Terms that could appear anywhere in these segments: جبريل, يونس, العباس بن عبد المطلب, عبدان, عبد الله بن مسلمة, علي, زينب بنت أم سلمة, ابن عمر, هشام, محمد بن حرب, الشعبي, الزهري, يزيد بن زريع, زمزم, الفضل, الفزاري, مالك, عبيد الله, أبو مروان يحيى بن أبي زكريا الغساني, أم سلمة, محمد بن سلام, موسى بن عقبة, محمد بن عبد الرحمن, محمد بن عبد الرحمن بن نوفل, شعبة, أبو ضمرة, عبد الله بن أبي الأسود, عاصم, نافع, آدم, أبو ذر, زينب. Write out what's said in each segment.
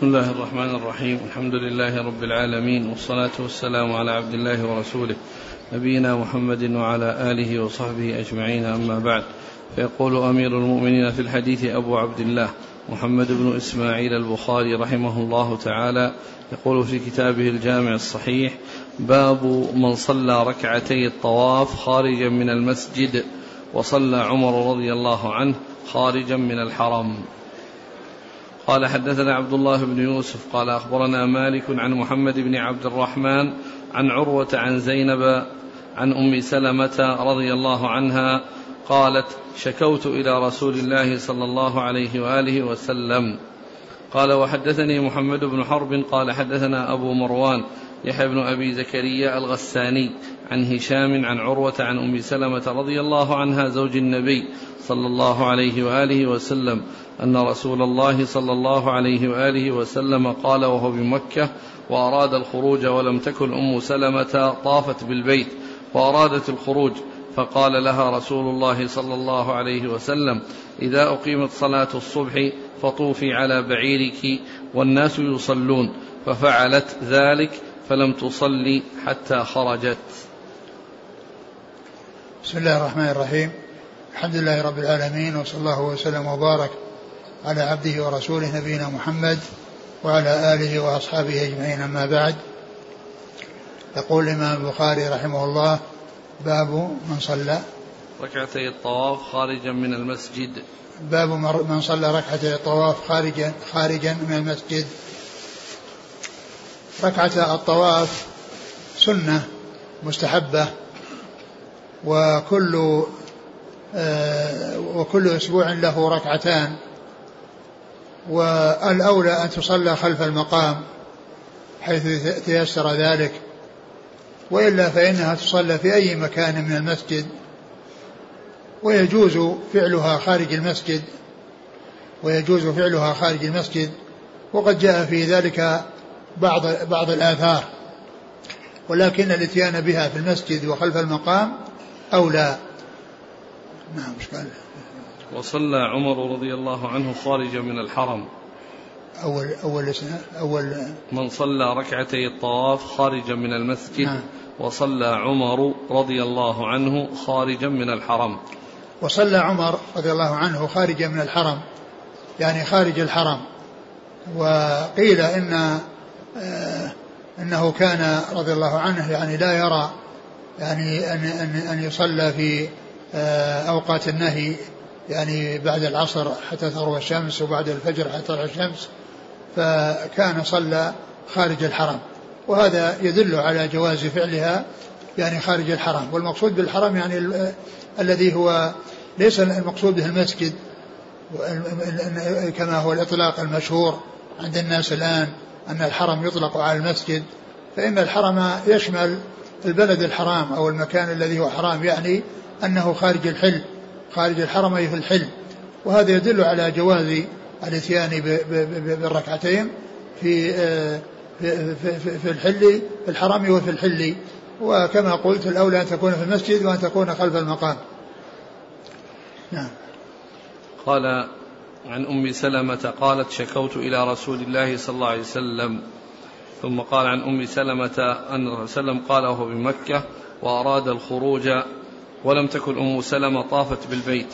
بسم الله الرحمن الرحيم. الحمد لله رب العالمين، والصلاة والسلام على عبد الله ورسوله نبينا محمد وعلى آله وصحبه أجمعين، أما بعد. فيقول أمير المؤمنين في الحديث أبو عبد الله محمد بن إسماعيل البخاري رحمه الله تعالى، يقول في كتابه الجامع الصحيح: باب من صلى ركعتي الطواف خارجا من المسجد، وصلى عمر رضي الله عنه خارجا من الحرم. قال: حدثنا عبد الله بن يوسف قال: أخبرنا مالك عن محمد بن عبد الرحمن عن عروة عن زينب عن أم سلمة رضي الله عنها قالت: شكوت إلى رسول الله صلى الله عليه وآله وسلم. قال: وحدثني محمد بن حرب قال: حدثنا أبو مروان يحيى بن أبي زكريا الغساني عن هشام عن عروة عن أم سلمة رضي الله عنها زوج النبي صلى الله عليه وآله وسلم أن رسول الله صلى الله عليه وآله وسلم قال وهو بمكة وأراد الخروج، ولم تكن أم سلمة طافت بالبيت وأرادت الخروج، فقال لها رسول الله صلى الله عليه وسلم: إذا أقيمت صلاة الصبح فطوفي على بعيرك والناس يصلون، ففعلت ذلك فلم تصلي حتى خرجت. بسم الله الرحمن الرحيم. الحمد لله رب العالمين، وصلى الله وسلم وبارك على عبده ورسوله نبينا محمد وعلى آله وأصحابه أجمعين، أما بعد. يقول الإمام البخاري رحمه الله: باب من صلى ركعتي الطواف خارجا من المسجد. باب من صلى ركعتي الطواف خارجا من المسجد. ركعة الطواف سنة مستحبة، وكل أسبوع له ركعتان، والأولى أن تصلى خلف المقام حيث تيسر ذلك، وإلا فإنها تصلى في أي مكان من المسجد، ويجوز فعلها خارج المسجد وقد جاء في ذلك بعض الآثار، ولكن الاتيان بها في المسجد وخلف المقام أولى. نعم. وصلى عمر رضي الله عنه خارجا من الحرم. أول من صلى ركعتي الطواف خارجا من المسجد. نعم. وصلى عمر رضي الله عنه خارجا من الحرم. وصلى عمر رضي الله عنه خارجا من الحرم يعني خارج الحرم. وقيل إنه كان رضي الله عنه يعني لا يرى يعني أن يصلى في أوقات النهي، يعني بعد العصر حتى تغرب الشمس وبعد الفجر حتى تطلع الشمس، فكان صلى خارج الحرم، وهذا يدل على جواز فعلها يعني خارج الحرم. والمقصود بالحرم يعني الذي هو ليس المقصود به المسجد كما هو الإطلاق المشهور عند الناس الآن، أن الحرم يطلق على المسجد، فإن الحرم يشمل البلد الحرام أو المكان الذي هو حرام، يعني أنه خارج الحل، خارج الحرم أي في الحل، وهذا يدل على جواز الاتيان بالركعتين في الحرم وفي الحل، وكما قلت الأولى أن تكون في المسجد وأن تكون خلف المقام. نعم. قال عن أم سلمة قالت: شكوت إلى رسول الله صلى الله عليه وسلم. ثم قال عن أم سلمة أن رسول الله صلى الله عليه وسلم قال وهو بمكة وأراد الخروج، ولم تكن أم سلمة طافت بالبيت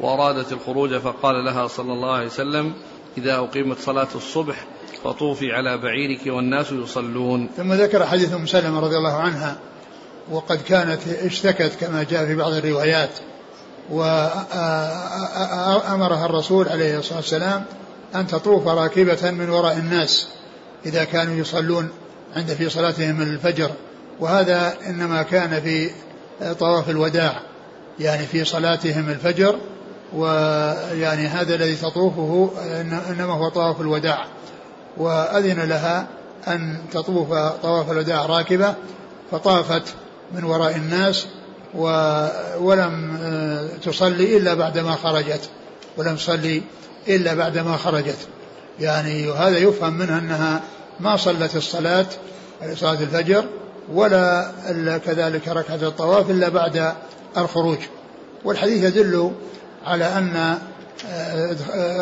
وأرادت الخروج، فقال لها صلى الله عليه وسلم: إذا أقيمت صلاة الصبح فطوفي على بعيرك والناس يصلون. ثم ذكر حديث أم سلمة رضي الله عنها، وقد كانت اشتكت كما جاء في بعض الروايات، وأمرها الرسول عليه الصلاة والسلام أن تطوف راكبة من وراء الناس إذا كانوا يصلون في صلاتهم الفجر، وهذا إنما كان في طواف الوداع، يعني في صلاتهم الفجر، ويعني هذا الذي تطوفه إنما هو طواف الوداع، وأذن لها أن تطوف طواف الوداع راكبة، فطافت من وراء الناس ولم تصلي إلا بعدما خرجت، يعني هذا يفهم منها أنها ما صلت صلاة الفجر ولا كذلك ركعة الطواف إلا بعد الخروج. والحديث يدل على أن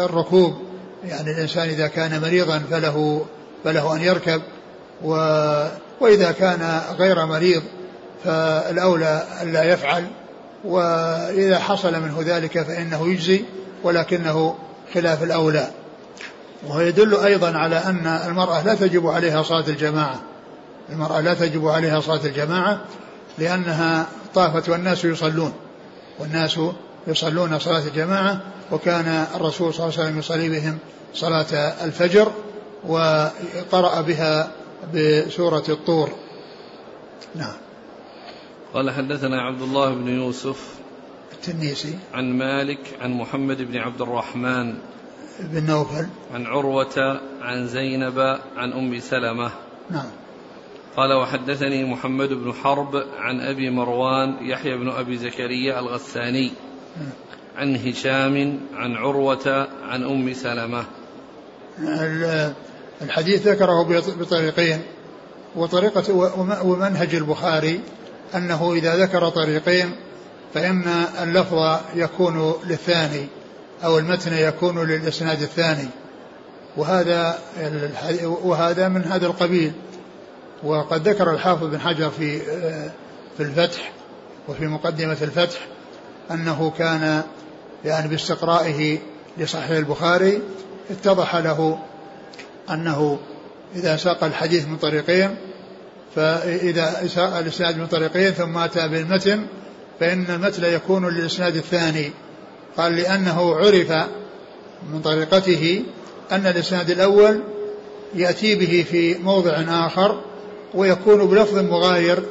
الركوب يعني الإنسان إذا كان مريضا فله أن يركب، وإذا كان غير مريض فالأولى ألا يفعل، وإذا حصل منه ذلك فإنه يجزي ولكنه خلاف الأولى. ويدل أيضا على أن المرأة لا تجب عليها صلاة الجماعة، المرأة لا تجب عليها صلاة الجماعة لأنها طافت والناس يصلون صلاة الجماعة، وكان الرسول صلى الله عليه وسلم يصلي بهم صلاة الفجر وقرأ بها بسورة الطور. نعم. قال حدثنا عبد الله بن يوسف التنيسي عن مالك عن محمد بن عبد الرحمن بن نوفل عن عروة عن زينب عن أم سلمة. نعم. قال وحدثني محمد بن حرب عن أبي مروان يحيى بن أبي زكريا الغساني عن هشام عن عروة عن أم سلمة. الحديث ذكره بطريقين، وطريقة ومنهج البخاري أنه إذا ذكر طريقين فإما اللفظ يكون للثاني أو المتن يكون للإسناد الثاني، وهذا من هذا القبيل. وقد ذكر الحافظ بن حجر في الفتح وفي مقدمة الفتح أنه كان يعني باستقرائه لصحيح البخاري اتضح له أنه إذا ساق الحديث من طريقين، فإذا ساق الإسناد من طريقين ثم أتى بالمتن فإن المتن يكون للإسناد الثاني. قال لأنه عرف من طريقته أن الإسناد الأول يأتي به في موضع آخر ويكون بلفظ مغاير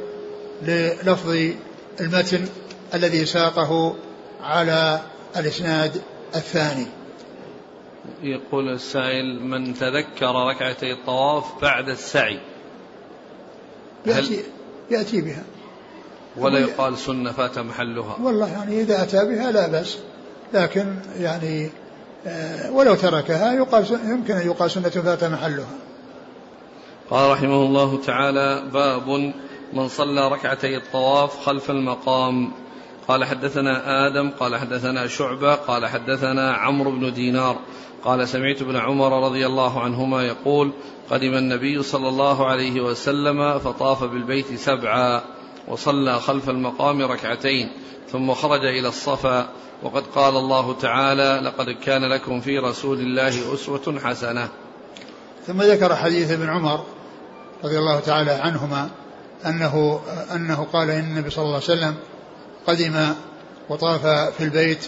للفظ المتن الذي ساقه على الإسناد الثاني. يقول السائل: من تذكر ركعتي الطواف بعد السعي يأتي بها ولا يقال سنة فات محلها؟ والله يعني إذا أتى بها لا بأس، لكن يعني ولو تركها يمكن أن يقال سنة فات محلها. قال رحمه الله تعالى: باب من صلى ركعتي الطواف خلف المقام. قال حدثنا آدم قال حدثنا شعبة قال حدثنا عمرو بن دينار قال سمعت ابن عمر رضي الله عنهما يقول: قدم النبي صلى الله عليه وسلم فطاف بالبيت 7 وصلى خلف المقام 2 ثم خرج إلى الصفا، وقد قال الله تعالى: لقد كان لكم في رسول الله أسوة حسنة. ثم ذكر حديث ابن عمر رضي الله تعالى عنهما أنه قال: إن النبي صلى الله عليه وسلم قدم وطاف في البيت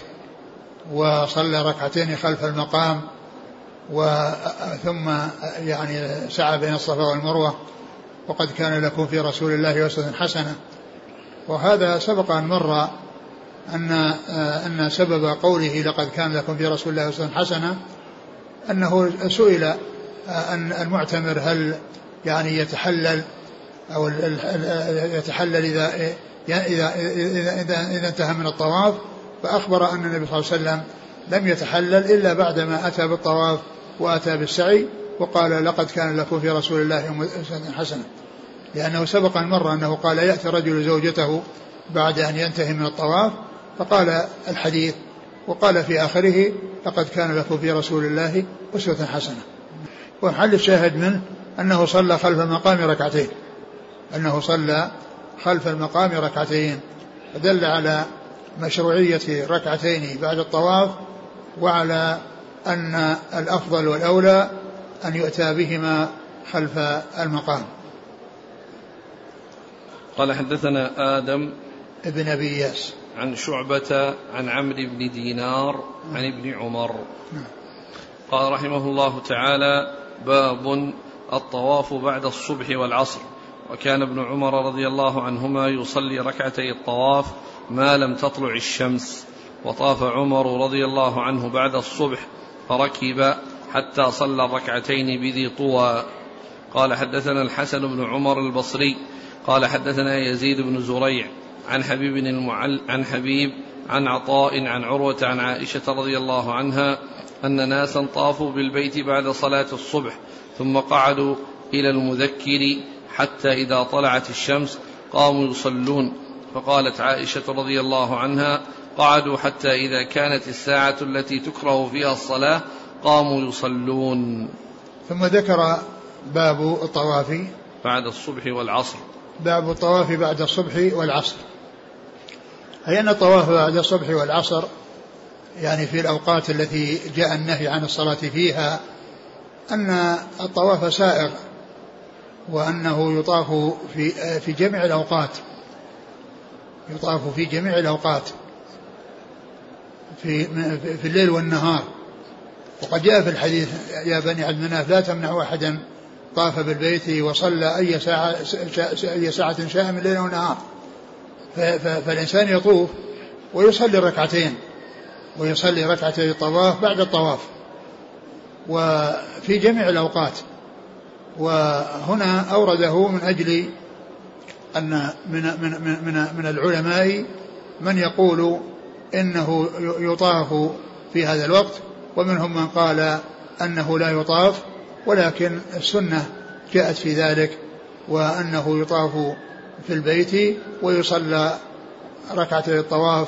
وصلى 2 خلف المقام، ثم يعني سعى بين الصفا والمروة، وقد كان لكم في رسول الله أسوة حسنة. وهذا سبق أن مر أن سبب قوله لقد كان لكم في رسول الله أسوة حسنة أنه سئل أن المعتمر هل يعني يتحلل أو يتحلل إذا انتهى من الطواف، فأخبر أن النبي صلى الله عليه وسلم لم يتحلل إلا بعدما أتى بالطواف وأتى بالسعي، وقال: لقد كان لكم في رسول الله حسنة، لأنه سبق مرة أنه قال: يأتي رجل زوجته بعد أن ينتهي من الطواف، فقال الحديث وقال في آخره: لقد كان لكم في رسول الله أسوة حسنة. ومحل الشاهد منه أنه صلى خلف المقام 2، أنه صلى خلف المقام 2، فدل على مشروعية 2 بعد الطواف، وعلى أن الأفضل والأولى أن يؤتى بهما خلف المقام. قال حدثنا آدم ابن أبي ياس عن شعبة عن عمرو بن دينار عن ابن عمر. قال رحمه الله تعالى: باب الطواف بعد الصبح والعصر. وكان ابن عمر رضي الله عنهما يصلي 2 الطواف ما لم تطلع الشمس، وطاف عمر رضي الله عنه بعد الصبح فركب حتى صلى 2 بذي طوى. قال حدثنا الحسن بن عمر البصري قال حدثنا يزيد بن زريع عن حبيب عن عطاء عن عروة عن عائشة رضي الله عنها أن ناسا طافوا بالبيت بعد صلاة الصبح ثم قعدوا إلى المذكر حتى إذا طلعت الشمس قاموا يصلون، فقالت عائشة رضي الله عنها: قعدوا حتى إذا كانت الساعة التي تكره فيها الصلاة قاموا يصلون. ثم ذكر باب الطواف بعد الصبح والعصر. باب الطواف بعد الصبح والعصر، أي أن الطواف بعد الصبح والعصر يعني في الأوقات التي جاء النهي عن الصلاة فيها أن الطواف سائغ، وأنه يطاف في جميع الأوقات، يطاف في جميع الأوقات في الليل والنهار. وقد جاء في الحديث: يا بني عبد مناف لا تمنعوا أحدا طاف بالبيت وصلى أي ساعة شاء من الليل والنهار. فالإنسان يطوف ويصلي ركعتين، ويصلي ركعتي الطواف بعد الطواف، وفي جميع الأوقات. وهنا أورده من أجل أن من العلماء من يقول إنه يطاف في هذا الوقت، ومنهم من قال أنه لا يطاف، ولكن السنة جاءت في ذلك، وأنه يطاف في البيت ويصلى ركعتي الطواف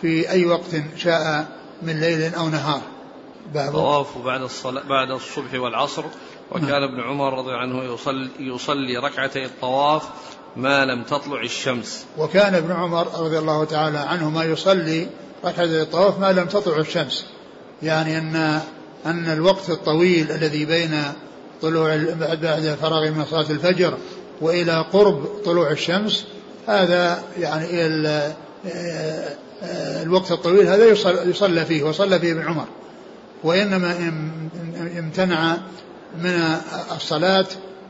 في أي وقت شاء من ليل أو نهار. طواف بعد الصبح والعصر. وكان ابن عمر رضي عنه يصلي ركعتي الطواف ما لم تطلع الشمس. وكان ابن عمر رضي الله تعالى عنه ما يصلي ركعتي الطواف ما لم تطلع الشمس، يعني أن الوقت الطويل الذي بين طلوع بعد فراغ من صلاة الفجر وإلى قرب طلوع الشمس، هذا يعني الوقت الطويل هذا يصلى فيه، وصلى فيه ابن عمر. وإنما امتنع من الصلاة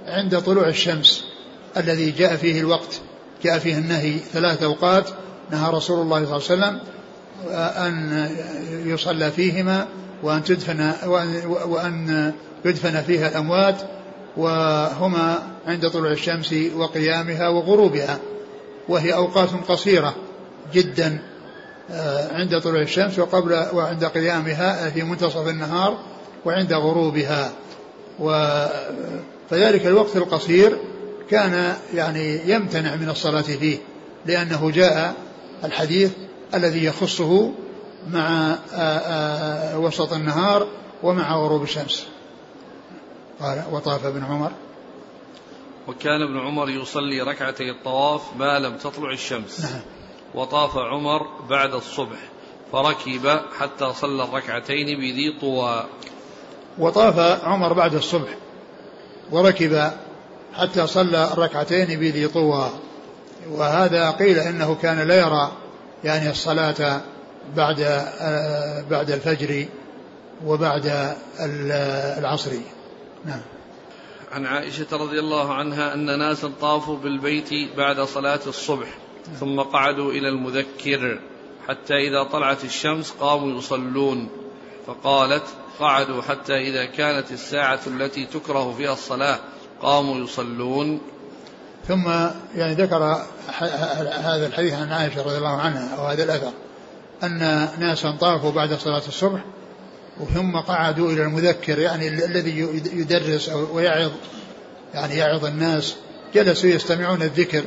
عند طلوع الشمس الذي جاء فيه الوقت، جاء فيه النهي 3 أوقات نهى رسول الله صلى الله عليه وسلم أن يصلى فيهما، وأن يدفن فيها الأموات، وهما عند طلوع الشمس وقيامها وغروبها، وهي أوقات قصيرة جدا عند طلوع الشمس وعند قيامها في منتصف النهار وعند غروبها. فذلك الوقت القصير كان يعني يمتنع من الصلاة فيه، لأنه جاء الحديث الذي يخصه مع وسط النهار ومع غروب الشمس. قال: وطاف ابن عمر. وكان ابن عمر يصلي ركعتي الطواف ما لم تطلع الشمس. وطاف عمر بعد الصبح فركب حتى صلى الركعتين بذي طوى. وطاف عمر بعد الصبح وركب حتى صلى الركعتين بذي طوى. وهذا قيل إنه كان لا يرى يعني الصلاة بعد الفجر وبعد العصر. نعم. عن عائشة رضي الله عنها أن ناسا طافوا بالبيت بعد صلاة الصبح ثم قعدوا إلى المذكر حتى إذا طلعت الشمس قاموا يصلون، فقالت: قعدوا حتى إذا كانت الساعة التي تكره فيها الصلاة قاموا يصلون. ثم يعني ذكر هذا الحديث عن عائشة رضي الله عنها، وهذا الأثر، أن ناسا طافوا بعد صلاة الصبح ثم قعدوا إلى المذكر، يعني الذي يدرس ويعظ، يعني يعظ الناس، جلسوا يستمعون الذكر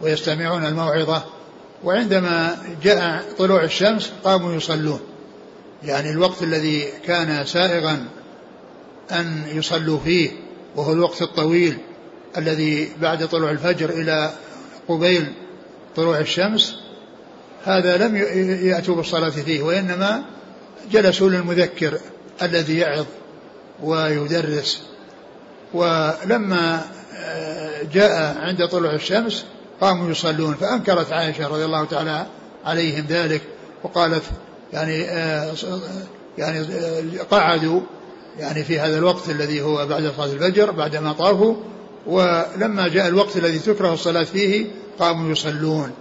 ويستمعون الموعظة، وعندما جاء طلوع الشمس قاموا يصلون. يعني الوقت الذي كان سائغا أن يصلوا فيه، وهو الوقت الطويل الذي بعد طلوع الفجر إلى قبيل طلوع الشمس، هذا لم يأتوا بالصلاة فيه، وإنما جلسوا للمذكر الذي يعظ ويدرس. ولما جاء عند طلوع الشمس قاموا يصلون، فأنكرت عائشة رضي الله تعالى عليهم ذلك، وقالت يعني قعدوا يعني في هذا الوقت الذي هو بعد صلاة الفجر بعدما طافوا، ولما جاء الوقت الذي تكره الصلاة فيه قاموا يصلون.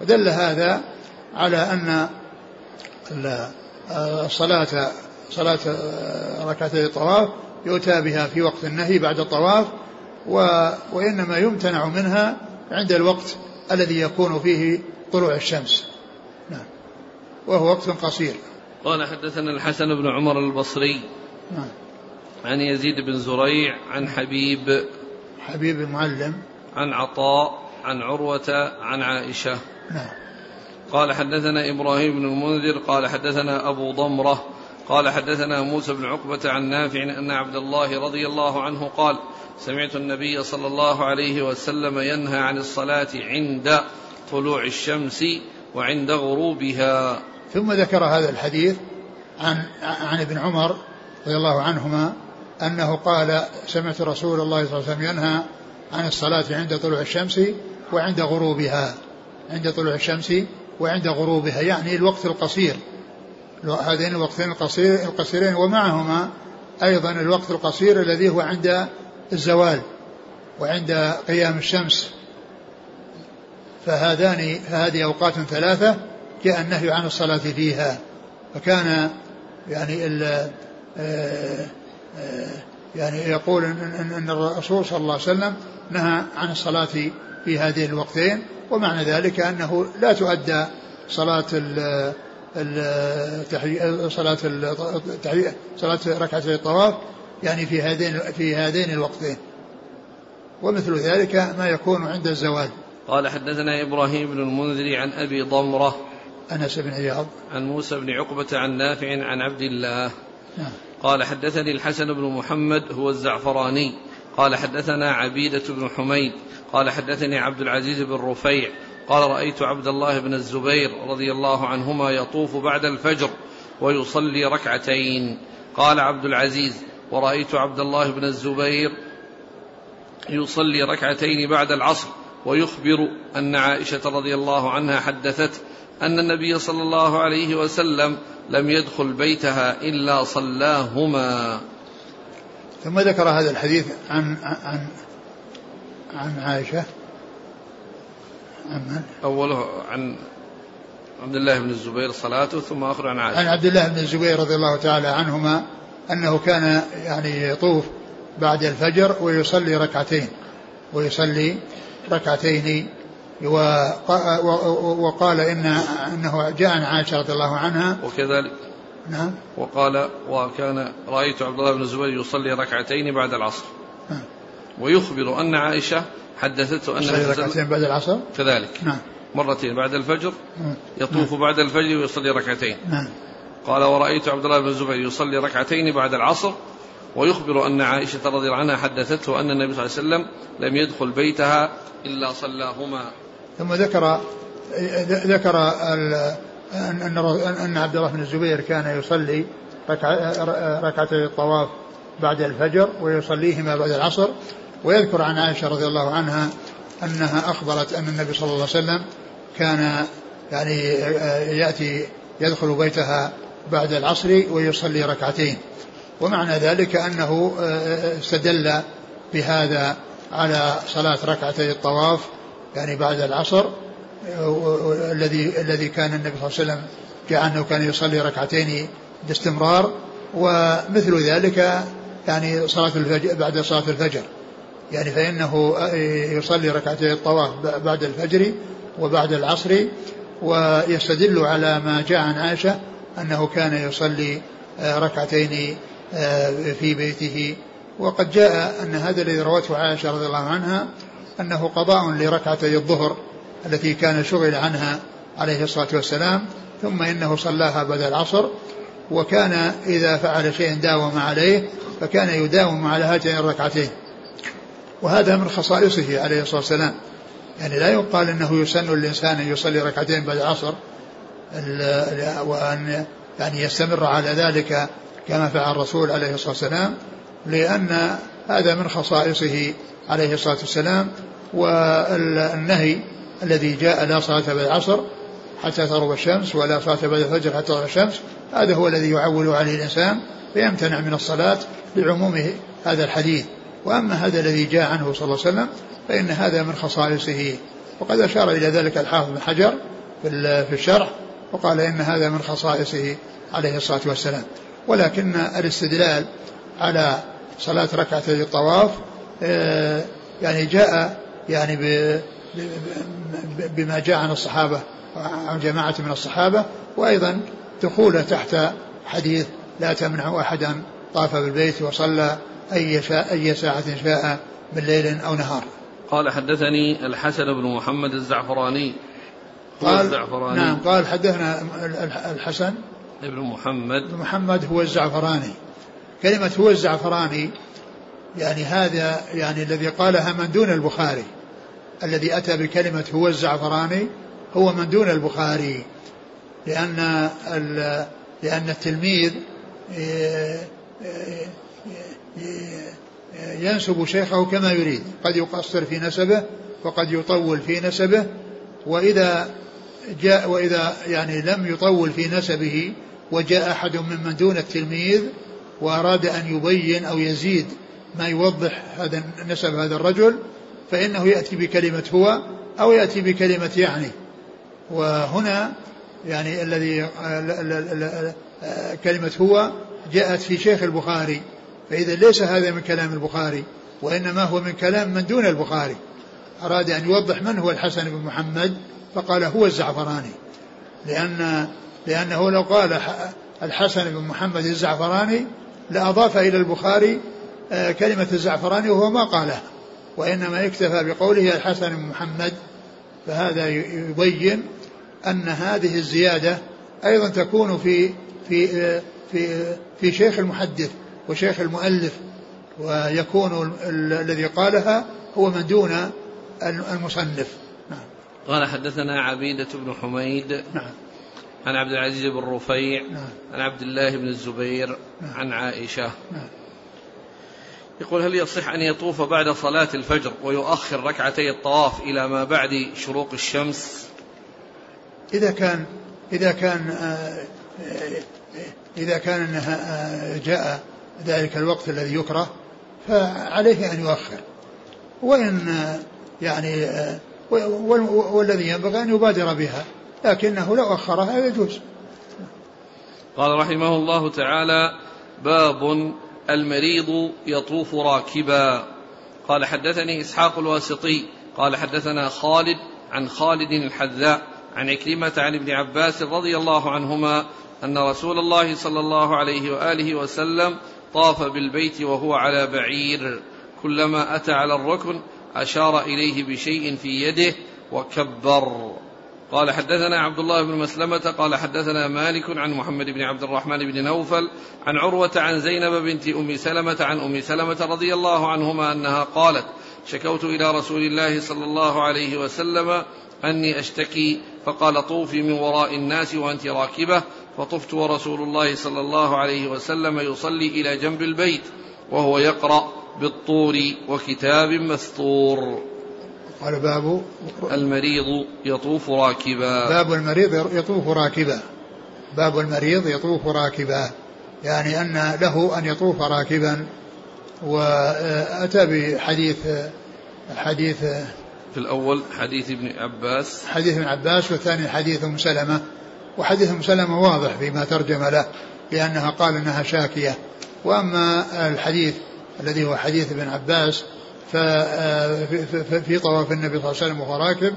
ودل هذا على أن صلاة ركعتي الطواف يؤتى بها في وقت النهي بعد الطواف، وإنما يمتنع منها عند الوقت الذي يكون فيه طلوع الشمس، وهو وقت قصير. قال: حدثنا الحسن بن عمر البصري عن يزيد بن زريع عن حبيب المعلم عن عطاء عن عروة عن عائشة. قال: حدثنا إبراهيم بن المنذر قال: حدثنا أبو ضمرة قال حدثنا موسى بن عقبة عن نافع أن عبد الله رضي الله عنه قال سمعت النبي صلى الله عليه وسلم ينهى عن الصلاة عند طلوع الشمس وعند غروبها. ثم ذكر هذا الحديث عن ابن عمر رضي الله عنهما أنه قال سمعت رسول الله صلى الله عليه وسلم ينهى عن الصلاة عند طلوع الشمس وعند غروبها، عند طلوع الشمس وعند غروبها، يعني الوقت القصير، هذين الوقتين القصيرين، ومعهما أيضا الوقت القصير الذي هو عند الزوال وعند قيام الشمس، فهذه أوقات ثلاثة جاء النهي عن الصلاة فيها. فكان يعني يقول أن الرسول صلى الله عليه وسلم نهى عن الصلاة في هذه الوقتين، ومعنى ذلك أنه لا تؤدى صلاة ركعتي الطواف يعني في هذين الوقتين، ومثل ذلك ما يكون عند الزوال. قال حدثنا إبراهيم بن المنذر عن أبي ضمرة أنس بن عياض عن موسى بن عقبة عن نافع عن عبد الله قال حدثني الحسن بن محمد هو الزعفراني قال حدثنا عبيدة بن حميد قال حدثني عبد العزيز بن رفيع قال رأيت عبد الله بن الزبير رضي الله عنهما يطوف بعد الفجر ويصلي ركعتين. قال عبد العزيز ورأيت عبد الله بن الزبير يصلي ركعتين بعد العصر ويخبر أن عائشة رضي الله عنها حدثت أن النبي صلى الله عليه وسلم لم يدخل بيتها إلا صلاهما. ثم ذكر هذا الحديث عن عائشة أوله عن عبد الله بن الزبير صلاته، ثم آخر عن عائشة عن عبد الله بن الزبير رضي الله تعالى عنهما أنه كان يعني يطوف بعد الفجر ويصلي ركعتين وقال إنه جاء عن عائشة رضي الله عنها وكذلك نعم وقال وكان رأيت عبد الله بن الزبير يصلي ركعتين بعد العصر ويخبر أن عائشة حدثته أن ركعتين بعد العصر كذلك نعم مرتين بعد الفجر يطوف بعد الفجر ويصلي ركعتين نعم. قال ورأيت عبد الله بن الزبير يصلي ركعتين بعد العصر ويخبر أن عائشة رضي الله عنها حدثته أن النبي صلى الله عليه وسلم لم يدخل بيتها إلا صلاهما. ثم ذكر أن عبد الله بن الزبير كان يصلي ركعتي الطواف بعد الفجر ويصليهما بعد العصر، ويذكر عن عائشة رضي الله عنها أنها أخبرت أن النبي صلى الله عليه وسلم كان يعني يدخل بيتها بعد العصر ويصلي ركعتين، ومعنى ذلك أنه استدل بهذا على صلاة ركعتي الطواف يعني بعد العصر الذي كان النبي صلى الله عليه وسلم كأنه كان يصلي ركعتين باستمرار، ومثل ذلك يعني صلاة الفجر بعد صلاة الفجر، يعني فإنه يصلي ركعتي الطواف بعد الفجر وبعد العصر، ويستدل على ما جاء عن عائشة أنه كان يصلي ركعتين في بيته. وقد جاء أن هذا الذي روته عائشة رضي الله عنها أنه قضاء لركعتي الظهر التي كان شغل عنها عليه الصلاة والسلام، ثم إنه صلاها بعد العصر، وكان إذا فعل شيء داوم عليه فكان يداوم على هاتين الركعتين، وهذا من خصائصه عليه الصلاة والسلام، يعني لا يقال أنه يسن الإنسان أن يصلي ركعتين بعد العصر وأن يعني يستمر على ذلك كما فعل الرسول عليه الصلاة والسلام، لأن هذا من خصائصه عليه الصلاة والسلام. والنهي الذي جاء لا صلاة بعد العصر حتى تغرب الشمس ولا صلاة بعد الفجر حتى تغرب الشمس، هذا هو الذي يعول عليه الإنسان فيمتنع من الصلاة بعموم هذا الحديث. وأما هذا الذي جاء عنه صلى الله عليه وسلم فإن هذا من خصائصه، وقد أشار إلى ذلك الحافظ بن حجر في الشرح وقال إن هذا من خصائصه عليه الصلاة والسلام، ولكن الاستدلال على صلاة ركعتي الطواف يعني جاء يعني بما جاء عن الصحابة عن جماعة من الصحابة، وأيضا دخول تحت حديث لا تمنع أحدا طاف بالبيت وصلى أي ساعة شاء من ليل أو نهار. قال حدثني الحسن بن محمد الزعفراني قال حدثنا الحسن ابن محمد. ابن محمد هو الزعفراني. كلمة هو الزعفراني يعني هذا يعني الذي قالها من دون البخاري، الذي أتى بكلمة هو الزعفراني هو من دون البخاري، لأن التلميذ ينسب شيخه كما يريد، قد يقصر في نسبه وقد يطول في نسبه، وإذا جاء وإذا يعني لم يطول في نسبه وجاء أحد ممن دون التلميذ وأراد أن يبين أو يزيد ما يوضح هذا نسب هذا الرجل فإنه يأتي بكلمة هو أو يأتي بكلمة يعني. وهنا يعني الذي كلمة هو جاءت في شيخ البخاري، فإذا ليس هذا من كلام البخاري وإنما هو من كلام من دون البخاري، أراد أن يوضح من هو الحسن بن محمد فقال هو الزعفراني، لأنه لو قال الحسن بن محمد الزعفراني لأضاف إلى البخاري كلمة الزعفراني وهو ما قالها، وإنما اكتفى بقوله الحسن بن محمد. فهذا يبين أن هذه الزيادة أيضا تكون في في في في شيخ المحدث وشيخ المؤلف، ويكون الذي قالها هو من دون المصنف. نعم. قال حدثنا عبيدة بن حميد. نعم. عن عبد العزيز بن رفيع. نعم. عن عبد الله بن الزبير. نعم. عن عائشة. نعم. يقول هل يصح أن يطوف بعد صلاة الفجر ويؤخر ركعتي الطواف إلى ما بعد شروق الشمس؟ إذا كان جاء ذلك الوقت الذي يكره فعليه أن يؤخر، وإن يعني والذي ينبغي أن يبادر بها، لكنه لو أخرها يجوز. قال رحمه الله تعالى: باب المريض يطوف راكبا. قال حدثني إسحاق الواسطي قال حدثنا خالد عن خالد الحذاء عن عكرمة عن ابن عباس رضي الله عنهما أن رسول الله صلى الله عليه وآله وسلم طاف بالبيت وهو على بعير، كلما أتى على الركن أشار إليه بشيء في يده وكبر. قال حدثنا عبد الله بن مسلمة قال حدثنا مالك عن محمد بن عبد الرحمن بن نوفل عن عروة عن زينب بنت أم سلمة عن أم سلمة رضي الله عنهما أنها قالت: شكوت إلى رسول الله صلى الله عليه وسلم أني أشتكي، فقال: طوفي من وراء الناس وأنت راكبة. فطفت ورسول الله صلى الله عليه وسلم يصلي إلى جنب البيت وهو يقرأ بالطور وكتاب مسطور. قال: باب المريض يطوف راكبا. باب المريض يطوف راكبا. باب المريض يطوف راكبا يعني أن له أن يطوف راكبا. وأتى بحديث في الأول حديث ابن عباس، حديث ابن عباس، والثاني حديث أم سلمة. وحديث أم سلمة واضح فيما ترجم له لأنها قال أنها شاكية، وأما الحديث الذي هو حديث ابن عباس ففي طواف النبي صلى الله عليه وسلم وهو راكب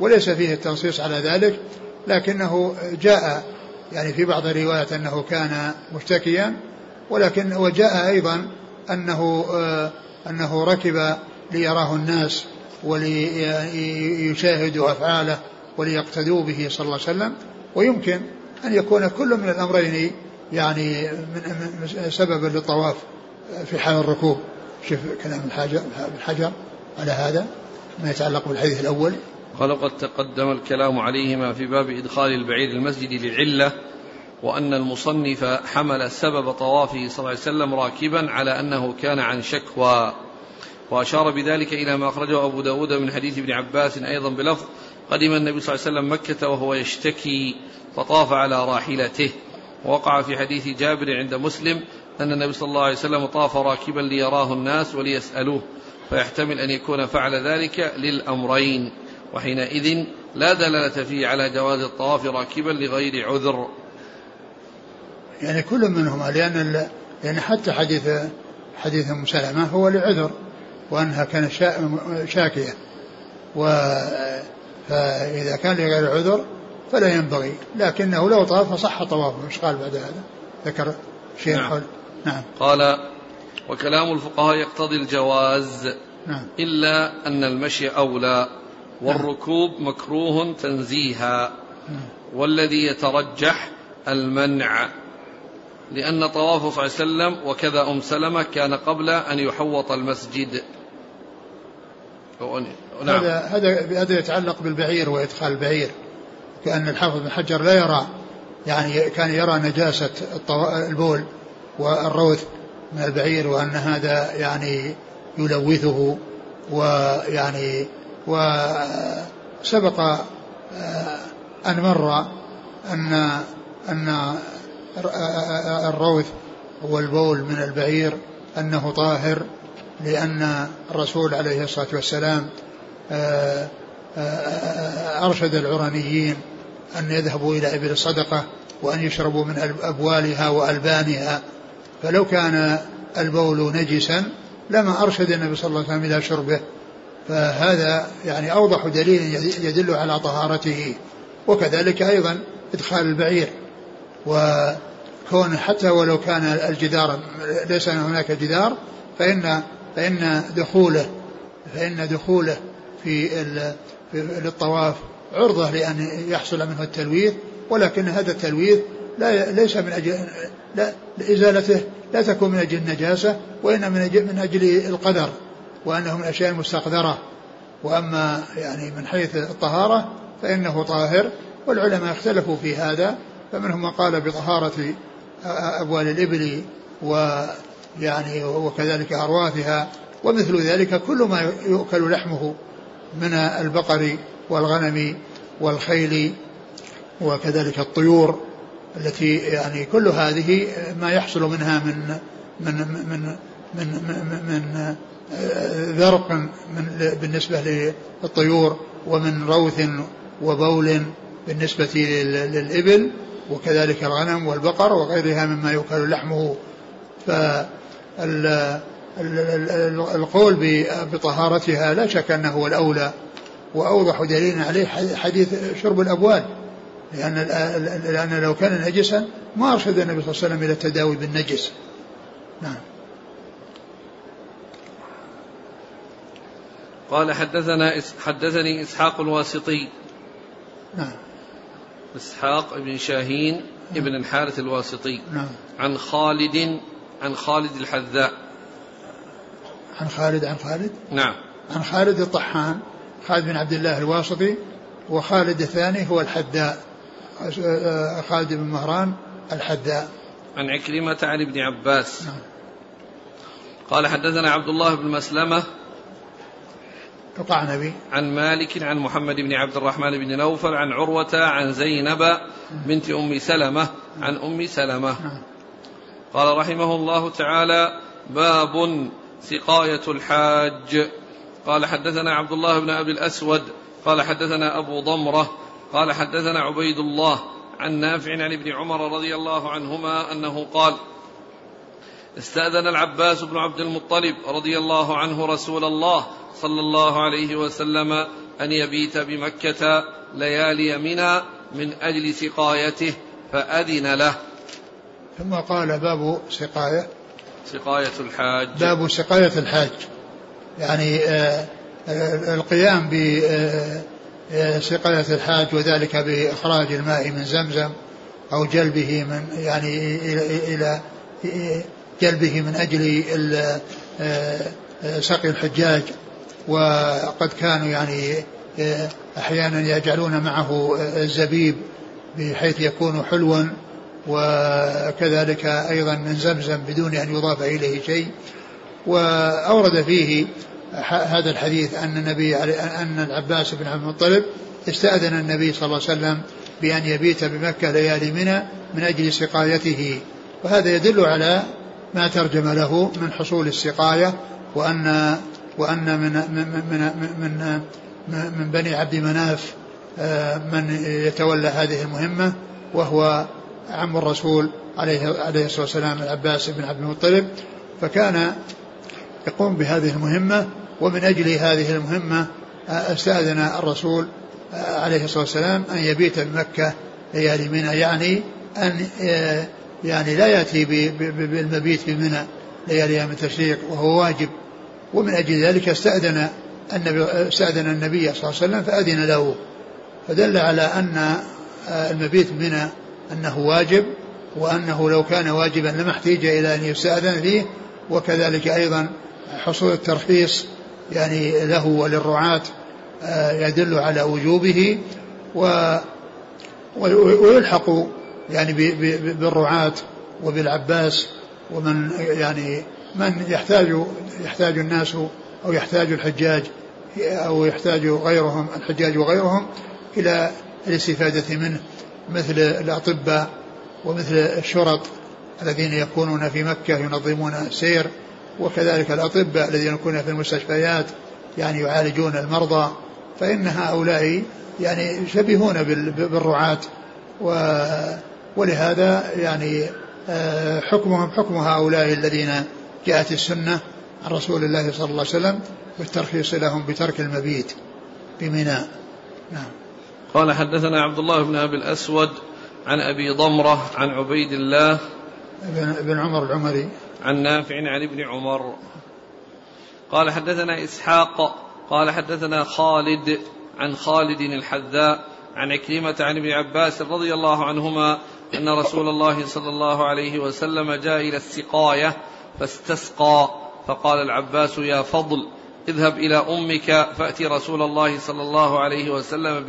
وليس فيه التنصيص على ذلك، لكنه جاء يعني في بعض الروايات أنه كان مشتكيا، ولكن وجاء أيضا أنه ركب ليراه الناس وليشاهدوا أفعاله وليقتدوا به صلى الله عليه وسلم. ويمكن أن يكون كل من الأمرين يعني من سببا للطواف في حال الركوب. شوف كلام الحجر على هذا ما يتعلق بالحديث الأول. قال: قد تقدم الكلام عليهما في باب إدخال البعير المسجد لعلة، وأن المصنف حمل سبب طوافه صلى الله عليه وسلم راكبا على أنه كان عن شكوى، وأشار بذلك إلى ما أخرجه أبو داود من حديث ابن عباس أيضا بلفظ: قدم النبي صلى الله عليه وسلم مكة وهو يشتكي فطاف على راحلته. وقع في حديث جابر عند مسلم أن النبي صلى الله عليه وسلم طاف راكبا ليراه الناس وليسألوه، فيحتمل أن يكون فعل ذلك للأمرين، وحينئذ لا دلالة فيه على جواز الطواف راكبا لغير عذر. يعني كل منهما، لأن حتى حديث أم سلمة هو لعذر، وأنها كانت شاكية، فإذا كان لغير عذر فلا ينبغي، لكنه لو طاف صح طوافه، مش قال بعد هذا ذكر شيء. نعم. نعم. قال: وكلام الفقهاء يقتضي الجواز. نعم. إلا أن المشي أولى، والركوب مكروه تنزيها. نعم. والذي يترجح المنع، لأن طوافه صلى الله عليه وسلم وكذا أم سلمة كان قبل أن يحوط المسجد. نعم. هذا يتعلق بالبعير وإدخال البعير، كأن الحافظ بن حجر لا يرى، يعني كان يرى نجاسة البول والروث من البعير، وأن هذا يعني يلوثه، ويعني وسبق أن مر أن الروث والبول من البعير أنه طاهر، لأن الرسول عليه الصلاة والسلام أرشد العرانيين أن يذهبوا إلى إبل الصدقة وأن يشربوا من أبوالها وألبانها، فلو كان البول نجسا لما أرشد النبي صلى الله عليه وسلم إلى شربه، فهذا يعني أوضح دليل يدل على طهارته. وكذلك أيضا إدخال البعير، وكون حتى ولو كان الجدار ليس هناك جدار، فإن دخوله في للطواف عرضة لأن يحصل منه التلويث، ولكن هذا التلويث ليس من أجل إزالته، لا تكون من أجل النجاسة، وإنما من أجل القدر، وأنه من أشياء مستقدرة. وأما يعني من حيث الطهارة فإنه طاهر، والعلماء اختلفوا في هذا، فمنهم من قال بطهارة أبوال الإبل ويعني وكذلك أرواثها، ومثل ذلك كل ما يؤكل لحمه من البقر والغنم والخيل وكذلك الطيور، التي يعني كل هذه ما يحصل منها من من من من ذرق بالنسبة للطيور، ومن روث وبول بالنسبة للإبل، وكذلك الغنم والبقر وغيرها مما يؤكل لحمه. فالقول بطهارتها لا شك أنه هو الأولى، وأوضح دليل عليه حديث شرب الأبوال، لأن لو كان نجسا ما أرشد النبي صلى الله عليه وسلم إلى التداوي بالنجس. نعم. قال حدثني إسحاق الواسطي. نعم. إسحاق بن شاهين. نعم. ابن الحارث الواسطي. نعم. عن خالد الحذاء. عن خالد. نعم. عن خالد الطحان، خالد بن عبد الله الواسطي، وخالد الثاني هو الحذاء، خالد بن مهران الحذاء. عن عكرمة عن ابن عباس. نعم. قال حدثنا عبد الله بن مسلمة عن مالك عن محمد بن عبد الرحمن بن نوفل عن عروة عن زينب بنت أم سلمة عن أم سلمة. قال رحمه الله تعالى: باب سقاية الحاج. قال حدثنا عبد الله بن أبي الأسود قال حدثنا أبو ضمرة قال حدثنا عبيد الله عن نافع عن ابن عمر رضي الله عنهما أنه قال: استأذن العباس بن عبد المطلب رضي الله عنه رسول الله صلى الله عليه وسلم أن يبيت بمكة ليالي منى من أجل سقايته فأذن له. ثم قال: باب سقاية الحاج. باب سقاية الحاج، يعني القيام بسقاية الحاج، وذلك بإخراج الماء من زمزم أو جلبه من يعني إلى جلبه من أجل سقي الحجاج. وقد كانوا يعني أحيانا يجعلون معه الزبيب بحيث يكون حلوا، وكذلك أيضا من زمزم بدون أن يضاف إليه شيء. وأورد فيه هذا الحديث أن العباس بن عبد المطلب استأذن النبي صلى الله عليه وسلم بأن يبيت بمكة ليالي منى من أجل سقايته، وهذا يدل على ما ترجم له من حصول السقاية، وأن من بني عبد مناف من يتولى هذه المهمة، وهو عم الرسول عليه الصلاة والسلام العباس بن عبد المطلب، فكان يقوم بهذه المهمة. ومن أجل هذه المهمة استأذن الرسول عليه الصلاة والسلام أن يبيت بمكة ليالي منى، يعني أن يعني لا يأتي بالمبيت في منى ليالي يوم التشريق وهو واجب، ومن أجل ذلك استأذن النبي صلى الله عليه وسلم فأذن له، فدل على أن المبيت منى أنه واجب، وأنه لو كان واجبا لما احتاج إلى أن يستأذن فيه، وكذلك أيضا حصول الترخيص يعني له وللرعاة يدل على وجوبه، ويلحق يعني بالرعاة وبالعباس ومن يعني من يحتاج الناس أو يحتاج الحجاج أو يحتاج غيرهم الحجاج وغيرهم إلى الاستفادة منه، مثل الأطباء ومثل الشرط الذين يكونون في مكة ينظمون السير، وكذلك الأطباء الذين يكونون في المستشفيات يعني يعالجون المرضى، فإن هؤلاء يعني شبيهون بالرعاة، ولهذا يعني حكمهم حكم هؤلاء الذين جاءت السنة عن رسول الله صلى الله عليه وسلم بالترخيص لهم بترك المبيت بمناء. نعم. قال حدثنا عبد الله بن أبي الأسود عن أبي ضمرة عن عبيد الله بن عمر العمري عن نافع عن ابن عمر قال حدثنا إسحاق قال حدثنا خالد عن خالد الحذاء عن عكرمة عن ابن عباس رضي الله عنهما أن رسول الله صلى الله عليه وسلم جاء إلى السقاية فاستسقى، فقال العباس يا فضل اذهب إلى أمك فأتي رسول الله صلى الله عليه وسلم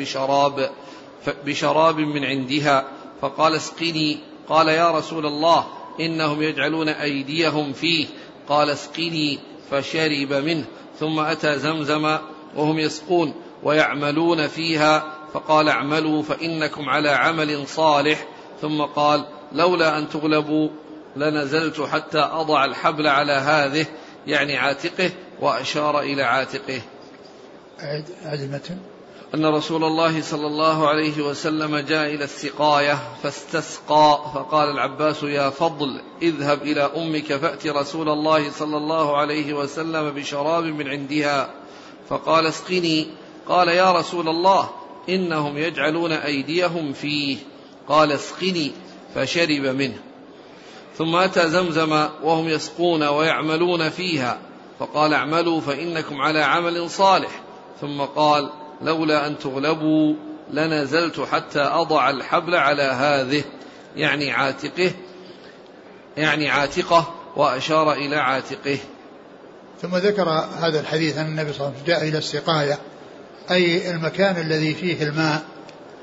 بشراب من عندها، فقال اسقني، قال يا رسول الله إنهم يجعلون أيديهم فيه، قال اسقني، فشرب منه، ثم أتى زمزم وهم يسقون ويعملون فيها، فقال اعملوا فإنكم على عمل صالح، ثم قال لولا أن تغلبوا لنزلت حتى أضع الحبل على هذه يعني عاتقه، وأشار إلى عاتقه. أن رسول الله صلى الله عليه وسلم جاء إلى السقاية فاستسقى، فقال العباس يا فضل اذهب إلى أمك فأتي رسول الله صلى الله عليه وسلم بشراب من عندها، فقال اسقني، قال يا رسول الله إنهم يجعلون أيديهم فيه، قال اسقني، فشرب منه، ثم أتى زمزم وهم يسقون ويعملون فيها، فقال اعملوا فإنكم على عمل صالح، ثم قال لولا أن تغلبوا لنزلت حتى أضع الحبل على هذه يعني عاتقه وأشار إلى عاتقه. ثم ذكر هذا الحديث أن النبي صلى الله عليه وسلم جاء إلى السقاية، أي المكان الذي فيه الماء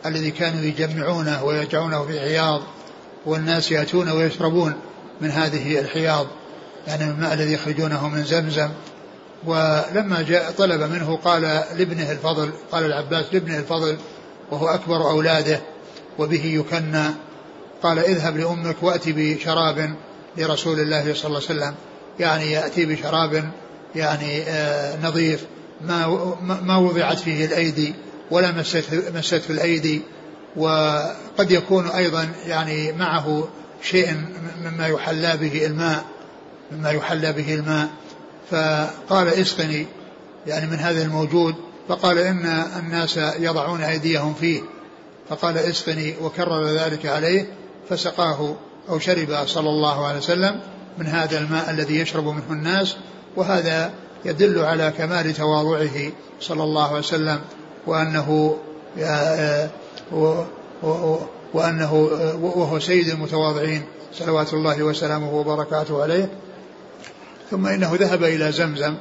الذي كانوا يجمعونه ويجعونه في حياض، والناس يأتون ويشربون من هذه الحياض، يعني الماء الذي يخرجونه من زمزم. ولما جاء طلب منه قال لابنه الفضل، قال العباس لابنه الفضل وهو أكبر أولاده وبه يكنى، قال اذهب لأمك وأتي بشراب لرسول الله صلى الله عليه وسلم، يعني يأتي بشراب يعني نظيف ما وضعت فيه الأيدي ولا مسته الأيدي، وقد يكون أيضا يعني معه شيء مما يحلى به الماء. فقال اسقني يعني من هذا الموجود، فقال إن الناس يضعون أيديهم فيه، فقال اسقني، وكرر ذلك عليه، فسقاه أو شرب صلى الله عليه وسلم من هذا الماء الذي يشرب منه الناس، وهذا يدل على كمال تواضعه صلى الله عليه وسلم، وأنه وهو سيد المتواضعين صلوات الله وسلامه وبركاته عليه. ثم إنه ذهب إلى زمزم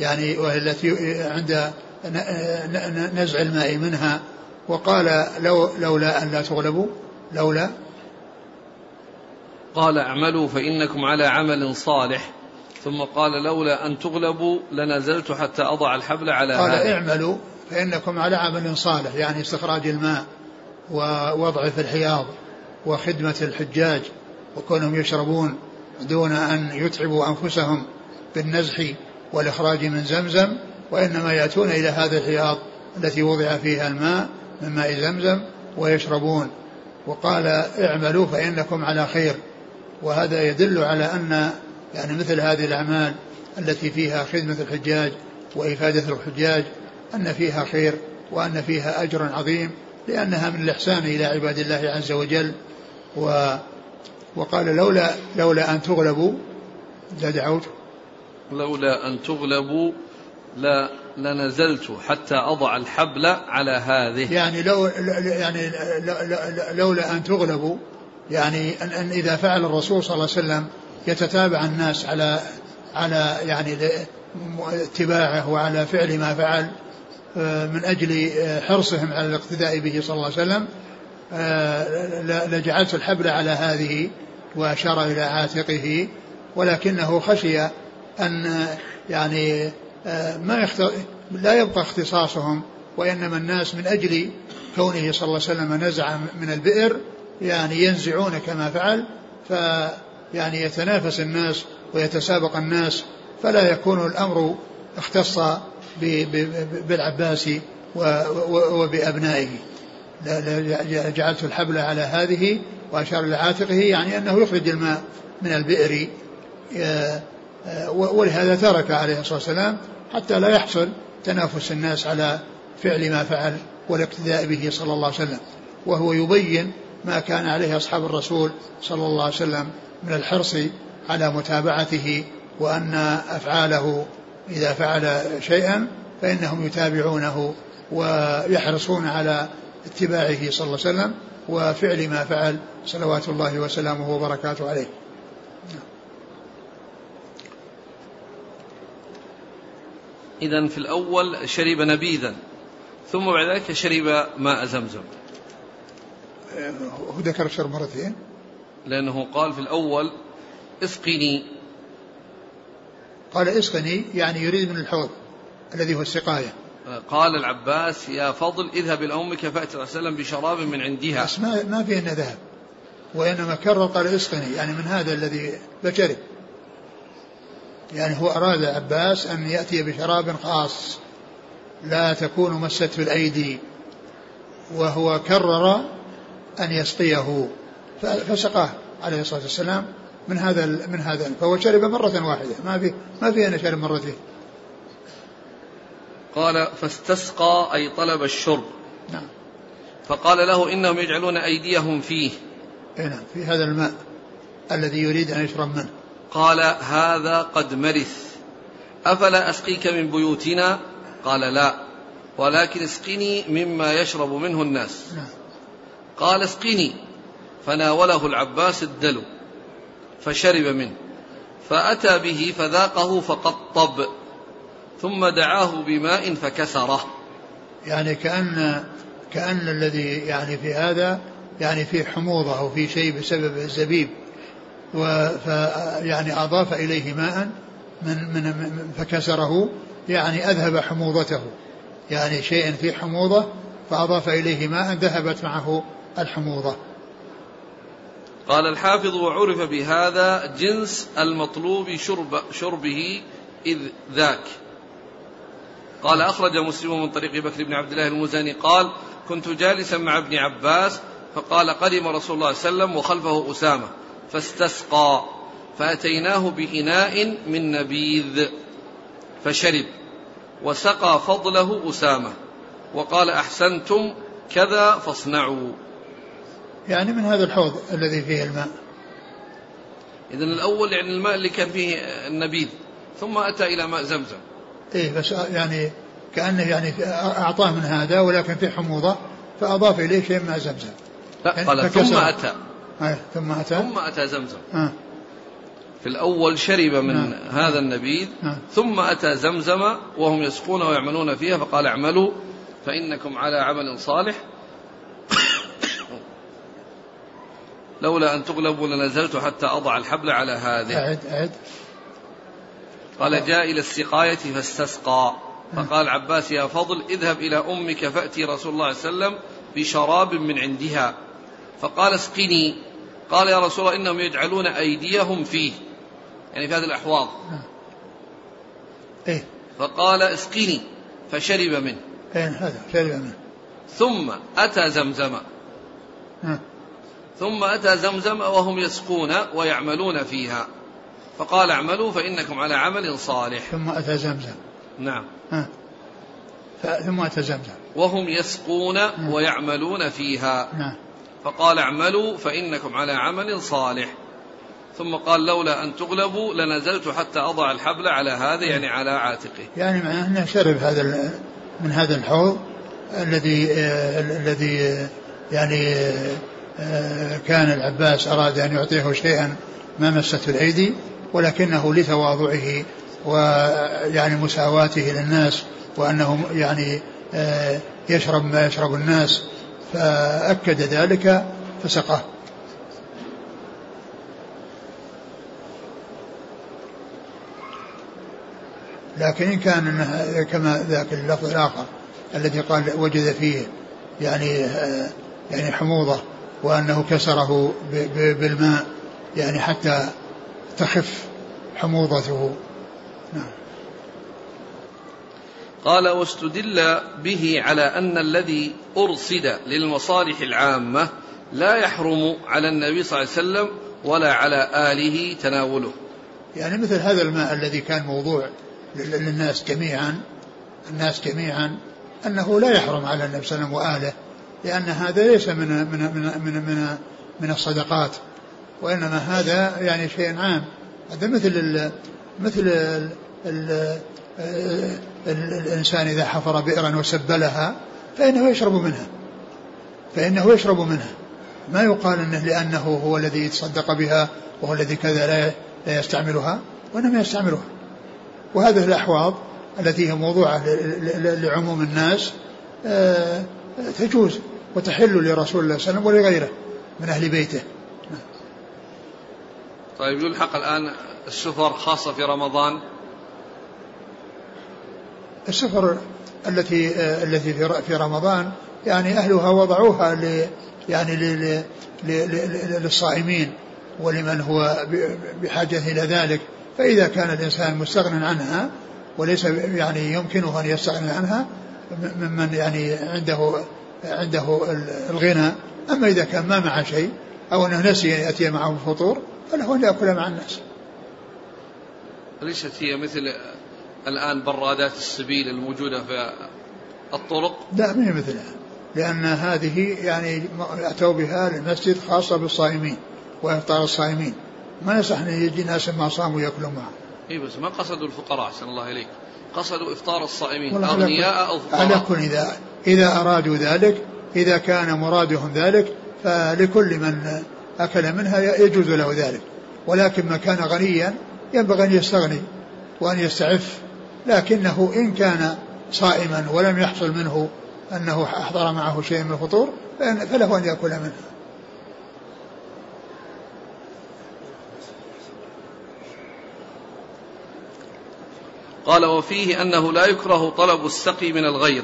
يعني التي عند نزع الماء منها، وقال لولا أن لا تغلبوا لولا، قال اعملوا فإنكم على عمل صالح، ثم قال لولا أن تغلبوا لنزلت حتى أضع الحبل على هذا، قال اعملوا فإنكم على عمل صالح، يعني استخراج الماء ووضعه في الحياض وخدمة الحجاج وكونهم يشربون دون أن يتعبوا أنفسهم بالنزح والإخراج من زمزم، وإنما يأتون إلى هذا الحياض التي وضع فيها الماء من ماء زمزم ويشربون. وقال اعملوا فإنكم على خير، وهذا يدل على أن يعني مثل هذه الأعمال التي فيها خدمة الحجاج وإفادة الحجاج أن فيها خير وأن فيها أجر عظيم، لأنها من الإحسان إلى عباد الله عز وجل. وقال لولا أن تغلبوا لدعوت لولا أن تغلبوا لنزلت حتى أضع الحبل على هذه، يعني لولا أن تغلبوا يعني أن إذا فعل الرسول صلى الله عليه وسلم يتتابع الناس على يعني اتباعه وعلى فعل ما فعل من أجل حرصهم على الاقتداء به صلى الله عليه وسلم لجعلت الحبل على هذه وأشار إلى عاتقه, ولكنه خشي أن يعني لا يبقى اختصاصهم, وإنما الناس من أجل كونه صلى الله عليه وسلم نزع من البئر يعني ينزعون كما فعل, فيعني يتنافس الناس ويتسابق الناس, فلا يكون الأمر اختص بالعباس وبأبنائه. جعلت الحبل على هذه وأشار لعاتقه يعني أنه يخرج الماء من البئر, ولهذا ترك عليه الصلاة والسلام حتى لا يحصل تنافس الناس على فعل ما فعل والاقتداء به صلى الله عليه وسلم, وهو يبين ما كان عليه أصحاب الرسول صلى الله عليه وسلم من الحرص على متابعته, وأن أفعاله إذا فعل شيئا فإنهم يتابعونه ويحرصون على اتباعه صلى الله عليه وسلم وفعل ما فعل صلوات الله وسلامه وبركاته عليه. إذن في الأول شرب نبيذا, ثم بعد ذلك شرب ماء زمزم. هو ذكر شرب مرتين لأنه قال في الأول اسقني, قال اسقني يعني يريد من الحوض الذي هو السقاية. قال العباس يا فضل اذهب إلى أمك فأت رسلا بشراب من عندها, بس ما فيه أنه ذهب, وإنما كرر قال اسقني يعني من هذا الذي بشرب, يعني هو أراد العباس أن يأتي بشراب خاص لا تكون مست في الأيدي, وهو كرر أن يسقيه فسقاه عليه الصلاة والسلام من هذا فهو شرب مرة واحدة, ما في أن شرب مرتين. قال فاستسقى أي طلب الشرب. نعم. فقال له إنهم يجعلون أيديهم فيه, نعم في هذا الماء الذي يريد أن يشرب منه. قال هذا قد مرث, أفلا أسقيك من بيوتنا؟ قال لا, ولكن اسقني مما يشرب منه الناس. نعم. قال اسقني, فناوله العباس الدلو فشرب منه, فأتى به فذاقه فقطب, ثم دعاه بماء فكسره. يعني كأن الذي يعني في هذا يعني في حموضة أو في شيء بسبب الزبيب, يعني أضاف إليه ماء من فكسره, يعني أذهب حموضته, يعني شيء في حموضة فأضاف إليه ماء ذهبت معه الحموضة. قال الحافظ وعرف بهذا جنس المطلوب شربه إذ ذاك. قال أخرج مسلم من طريق بكر بن عبد الله المزني قال كنت جالسا مع ابن عباس فقال قدم رسول الله صلى الله عليه وسلم وخلفه أسامة فاستسقى, فأتيناه بإناء من نبيذ فشرب, وسقى فضله أسامة وقال أحسنتم كذا فاصنعوا, يعني من هذا الحوض الذي فيه الماء. إذن الأول يعني الماء اللي كان فيه النبيذ, ثم أتى إلى ماء زمزم. إيه بس يعني كأنه يعني أعطاه من هذا ولكن فيه حموضة فأضاف إليه شيء ماء زمزم. لا يعني قال ثم أتى زمزم. في الأول شرب من هذا النبيذ, ثم أتى زمزم وهم يسقون ويعملون فيها فقال اعملوا فإنكم على عمل صالح, لولا أن تغلبوا لنزلت حتى أضع الحبل على هذه. قال جاء إلى السقاية فاستسقى, فقال عباس يا فضل اذهب إلى أمك فأتي رسول الله صلى الله عليه وسلم بشراب من عندها, فقال اسقني. قال يا رسول الله إنهم يجعلون أيديهم فيه, يعني في هذه الأحواض. فقال اسقني فشرب منه, ثم أتى زمزم. ثم أتى زمزم وهم يسقون ويعملون فيها فقال اعملوا فإنكم على عمل صالح. ثم أتى زمزم. نعم. ثم أتى زمزم وهم يسقون ويعملون فيها. نعم. فقال اعملوا فإنكم على عمل صالح, ثم قال لولا أن تغلبوا لنزلت حتى أضع الحبل على هذا, يعني على عاتقه, يعني معناه أنه شرب هذا من هذا الحوض الذي يعني كان العباس أراد أن يعطيه شيئا ما مسته الأيدي، ولكنه لتواضعه ويعني مساواته للناس وأنه يعني يشرب ما يشرب الناس فأكد ذلك فسقه. لكن إن كان كما ذاك اللفظ الآخر الذي قال وجد فيه يعني حموضة وأنه كسره بالماء يعني حتى تخف حموضته. نعم. قال واستدل به على أن الذي أرصد للمصالح العامة لا يحرم على النبي صلى الله عليه وسلم ولا على آله تناوله. يعني مثل هذا الماء الذي كان موضوع للناس جميعا أنه لا يحرم على النبي صلى الله عليه وسلم وآله، لأن هذا ليس من الصدقات، وإنما هذا يعني شيء عام. هذا مثل الإنسان إذا حفر بئرا وسبلها فإنه يشرب منها، ما يقال أنه لأنه هو الذي يتصدق بها وهو الذي كذا لا يستعملها، وإنما يستعملها. وهذه الأحواض التي هي موضوعة لعموم الناس تجوز وتحل لرسول الله صلى الله عليه وسلم ولغيره من أهل بيته. طيب، يلحق الآن السفر خاصة في رمضان؟ السفر التي في رمضان يعني أهلها وضعوها للصائمين ولمن هو بحاجة إلى ذلك، فإذا كان الإنسان مستغنى عنها وليس يعني يمكنه أن يستغنى عنها ممن يعني عنده الغنى. أما إذا كان ما معه شيء أو أنه نسي أن يأتي معه الفطور فله أن يأكل مع الناس. ليست هي مثل الآن برادات السبيل الموجودة في الطرق؟ لا، ما هي مثلها، لأن هذه يعني أتوا بها للمسجد خاصة بالصائمين وإفطار الصائمين، ما يصح أن يجي ناس ما صاموا يأكلوا معه. إيه، بس ما قصدوا الفقراء سن الله عليك، قصدوا إفطار الصائمين أغنياء أو فقراء. على كل إذا أرادوا ذلك، إذا كان مرادهم ذلك فلكل من أكل منها يجوز له ذلك، ولكن من كان غنيا ينبغي أن يستغني وأن يستعف. لكنه إن كان صائما ولم يحصل منه أنه أحضر معه شيء من الفطور فله أن يأكل منه. قال وفيه أنه لا يكره طلب السقي من الغير،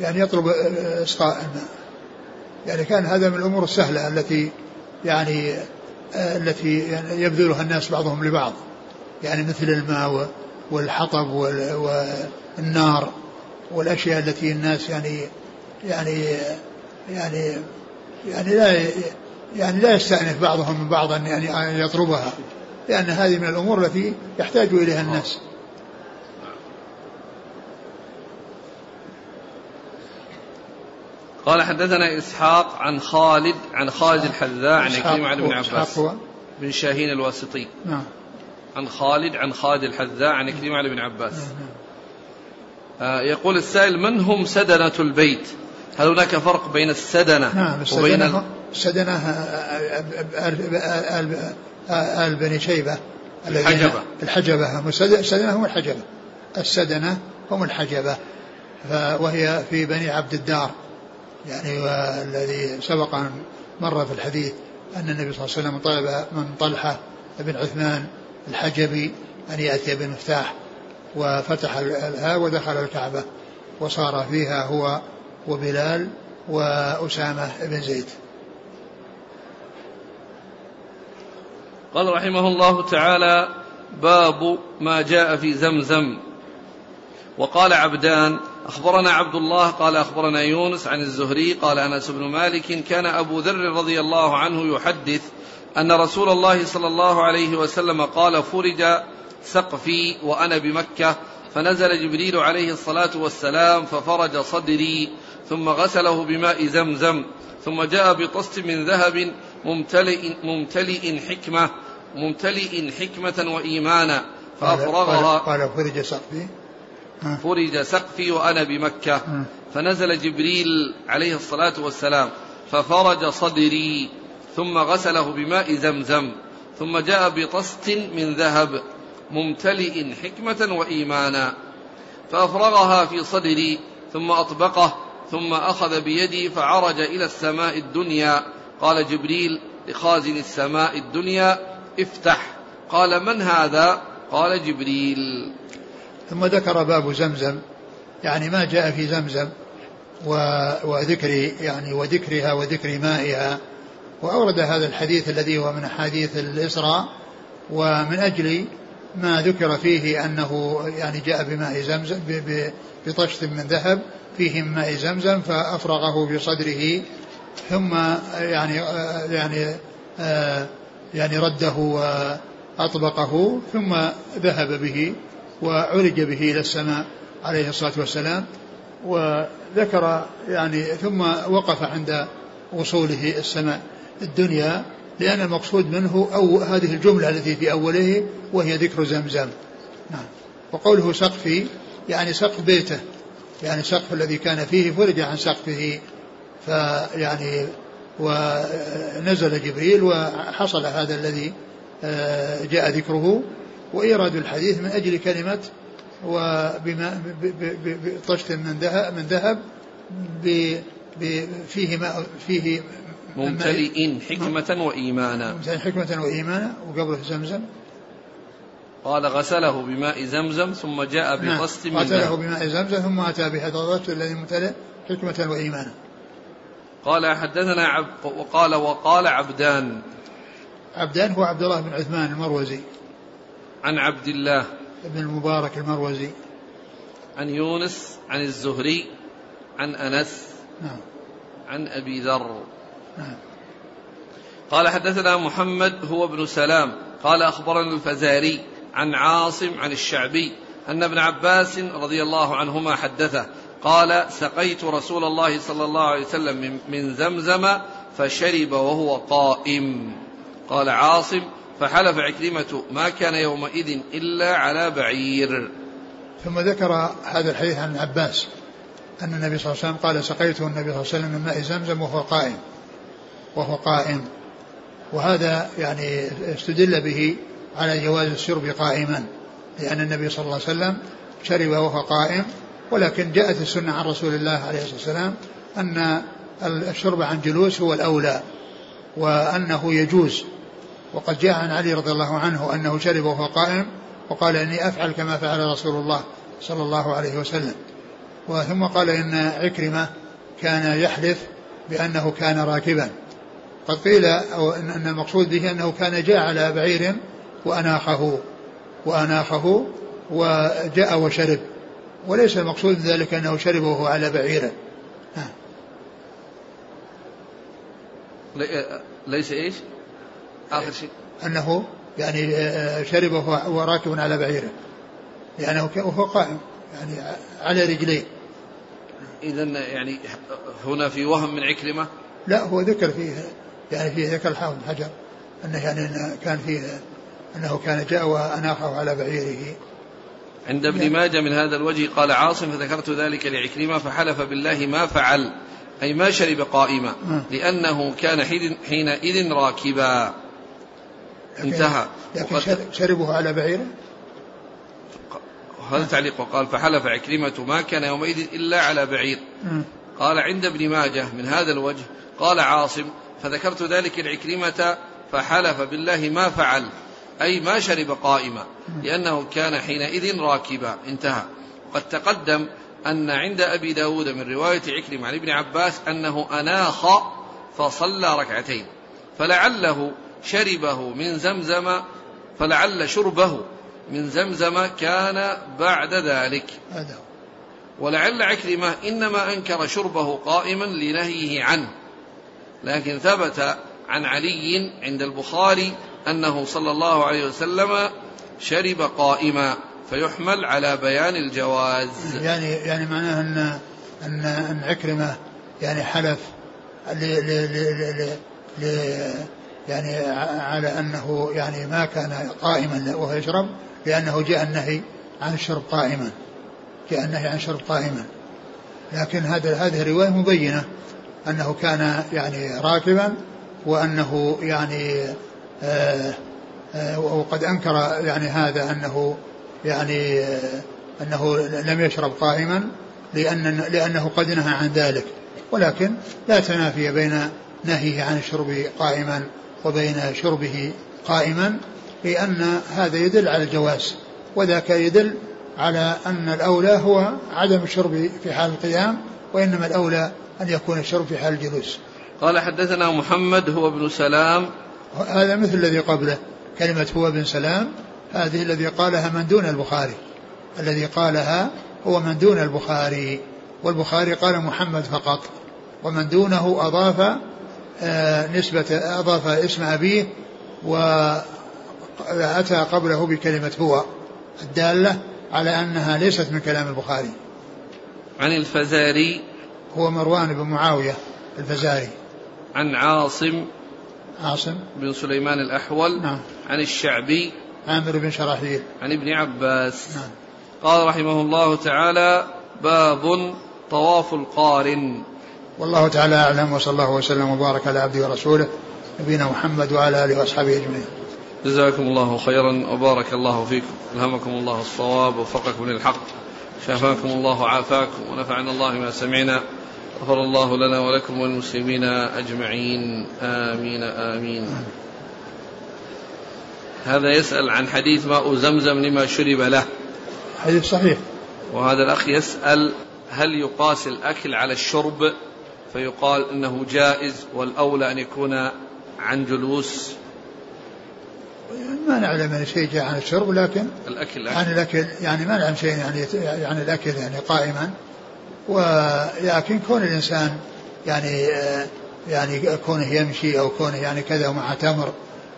يعني يطلب إسقاء الماء، يعني كان هذا من الأمور السهلة التي يبذلها الناس بعضهم لبعض، يعني مثل الماء والحطب والنار والأشياء التي الناس لا يستأنف بعضهم من بعض أن يطلبها، لأن هذه من الأمور التي يحتاج إليها الناس. قال حدثنا إسحاق عن خالد الحذاء عن عكرمة عن ابن عباس بن شاهين الواسطي. نعم. عن خالد الحذاء عن عكرمة عن ابن عباس. يقول السائل: من هم سدنة البيت؟ هل هناك فرق بين السدنة وبين السدنة؟ آل بني شيبة الحجبة السدنة هم الحجبة، وهي في بني عبد الدار، يعني والذي سبق أن مر في الحديث أن النبي صلى الله عليه وسلم طلب من طلحة بن عثمان الحجبي أن يأتي بالمفتاح، وفتح الها ودخل الكعبة وصار فيها هو وبلال وأسامة بن زيد. قال رحمه الله تعالى: باب ما جاء في زمزم. وقال عبدان: أخبرنا عبد الله قال أخبرنا يونس عن الزهري قال أنس بن مالك كان أبو ذر رضي الله عنه يحدث أن رسول الله صلى الله عليه وسلم قال: فرج سقفي وأنا بمكة، فنزل جبريل عليه الصلاة والسلام ففرج صدري ثم غسله بماء زمزم، ثم جاء بطست من ذهب ممتلئ حكمة وإيمانا فأفرغها. قال فرج سقفي وأنا بمكة، فنزل جبريل عليه الصلاة والسلام ففرج صدري ثم غسله بماء زمزم ثم جاء بطست من ذهب ممتلئ حكمة وإيمانا فأفرغها في صدري ثم أطبقه ثم أخذ بيدي فعرج إلى السماء الدنيا. قال جبريل لخازن السماء الدنيا: افتح. قال: من هذا؟ قال: جبريل. ثم ذكر باب زمزم، يعني ما جاء في زمزم وذكر يعني وذكرها وذكر مائها، وأورد هذا الحديث الذي هو من حديث الإسراء، ومن أجل ما ذكر فيه أنه يعني جاء بماء زمزم بطشت من ذهب فيه ماء زمزم فأفرغه بصدره ثم يعني رده وأطبقه ثم ذهب به وعرج به إلى السماء عليه الصلاة والسلام. وذكر يعني ثم وقف عند وصوله السماء الدنيا، لأن المقصود منه أو هذه الجملة التي في أوله وهي ذكر زمزم. نعم. وقوله سقفي يعني سقف بيته، يعني سقف الذي كان فيه فرج عن سقفه، فيعني ونزل جبريل وحصل هذا الذي جاء ذكره. وإيراد الحديث من أجل كلمة وبما بطشت من ذهب فيه ماء فيه ممتلئين حكمة وإيمانا، حكمة وإيمانا، وقبله زمزم. قال: غسله بماء زمزم ثم جاء بطست من ذهب، غسله بماء زمزم ثم أتى بحضرته الذي ممتلئ حكمة وإيمانا. قال: حدثنا وقال عبدان. عبدان هو عبد الله بن عثمان المروزي، عن عبد الله بن المبارك المروزي، عن يونس، عن الزهري، عن أنس، نعم، عن أبي ذر، نعم. قال: حدثنا محمد هو ابن سلام قال: أخبرنا الفزاري عن عاصم عن الشعبي أن ابن عباس رضي الله عنهما حدثه قال: سقيت رسول الله صلى الله عليه وسلم من زمزم فشرب وهو قائم. قال عاصم: فحلف عكرمة: ما كان يومئذ إلا على بعير. ثم ذكر هذا الحديث عن عباس أن النبي صلى الله عليه وسلم قال: سقيته النبي صلى الله عليه وسلم من ماء زمزم وهو قائم. وهذا يعني استدل به على جواز الشرب قائما، لأن النبي صلى الله عليه وسلم شرب وهو قائم، ولكن جاءت السنة عن رسول الله عليه الصلاة والسلام أن الشرب عن جلوس هو الأولى وأنه يجوز. وقد جاء عن علي رضي الله عنه أنه شرب وهو قائم وقال: إني أفعل كما فعل رسول الله صلى الله عليه وسلم. وثم قال إن عكرمة كان يحلف بأنه كان راكبا، قد قيل أو أن المقصود به أنه كان جاء على بعير وأناخه وجاء وشرب، وليس المقصود ذلك أنه شربه على بعيره. ليس إيش آخر شيء أنه يعني شربه وراكب على بعيره، لأنه يعني هو قائم يعني على رجليه. إذن يعني هنا في وهم من عكرمة؟ لا، هو ذكر فيه يعني فيه ذكر الحافظ حجر أنه يعني كان فيه أنه كان جاء وأناخه على بعيره عند ابن ماجه من هذا الوجه. قال عاصم: فذكرت ذلك لعكرمة فحلف بالله ما فعل، أي ما شرب قائمة، لأنه كان حينئذ راكبا. انتهى. لكن شربه على بعيره هذا تعليق. وقال: فحلف عكرمة ما كان يومئذ إلا على بعير. قال عند ابن ماجه من هذا الوجه: قال عاصم: فذكرت ذلك العكرمة فحلف بالله ما فعل، أي ما شرب قائمة، لأنه كان حينئذ راكبا. انتهى. وقد تقدم أن عند أبي داود من رواية عكرمة عن ابن عباس أنه أناخ فصلى ركعتين، فلعله شربه من زمزم، فلعل شربه من زمزم كان بعد ذلك، ولعل عكرمة إنما أنكر شربه قائما لنهيه عنه. لكن ثبت عن علي عند البخاري أنه صلى الله عليه وسلم شرب قائما، فيحمل على بيان الجواز. يعني معناه أن عكرمة يعني حلف يعني على أنه يعني ما كان قائما وهو يشرب، لأنه جاء النهي عن الشرب قائما، لكن هذه الرواية مبينة أنه كان يعني راكبا وأنه يعني وقد أنكر يعني هذا أنه لم يشرب قائما لأنه قد نهى عن ذلك, ولكن لا تنافي بين نهيه عن الشرب قائما وبين شربه قائما, لأن هذا يدل على الجواز وذاك يدل على أن الأولى هو عدم الشرب في حال القيام, وإنما الأولى أن يكون الشرب في حال الجلوس. قال حدثنا محمد هو ابن سلام, هذا مثل الذي قبله, كلمة هو ابن سلام هذه الذي قالها من دون البخاري, الذي قالها هو من دون البخاري, والبخاري قال محمد فقط, ومن دونه أضاف أضاف اسم أبيه وأتى قبله بكلمة هو الدالة على أنها ليست من كلام البخاري. عن الفزاري هو مروان بن معاوية الفزاري. عن عاصم بن سليمان الأحول. نعم. عن الشعبي عامر بن شراحيل. عن ابن عباس. نعم. قال رحمه الله تعالى: باب طواف القارن. والله تعالى أعلم, وصلى الله وسلم وبارك على عبده ورسوله نبينا محمد وعلى آله وأصحابه أجمعين. جزاكم الله خيرا وبارك الله فيكم, ألهمكم الله الصواب ووفقكم للحق, شفاكم الله وعافاكم, ونفعنا الله ما سمعنا, غفر الله لنا ولكم والمسلمين أجمعين, آمين آمين. هذا يسأل عن حديث ماء زمزم لما شرب له, حديث صحيح. وهذا الأخ يسأل: هل يقاس الأكل على الشرب فيقال إنه جائز والأولى أن يكون عن جلوس؟ ما نعلم أن شيء جاء عن الشرب, لكن عن الأكل يعني ما نعلم شيء عن الأكل يعني قائما, ولكن كون الإنسان يعني كونه يمشي أو كونه يعني كذا ومع تمر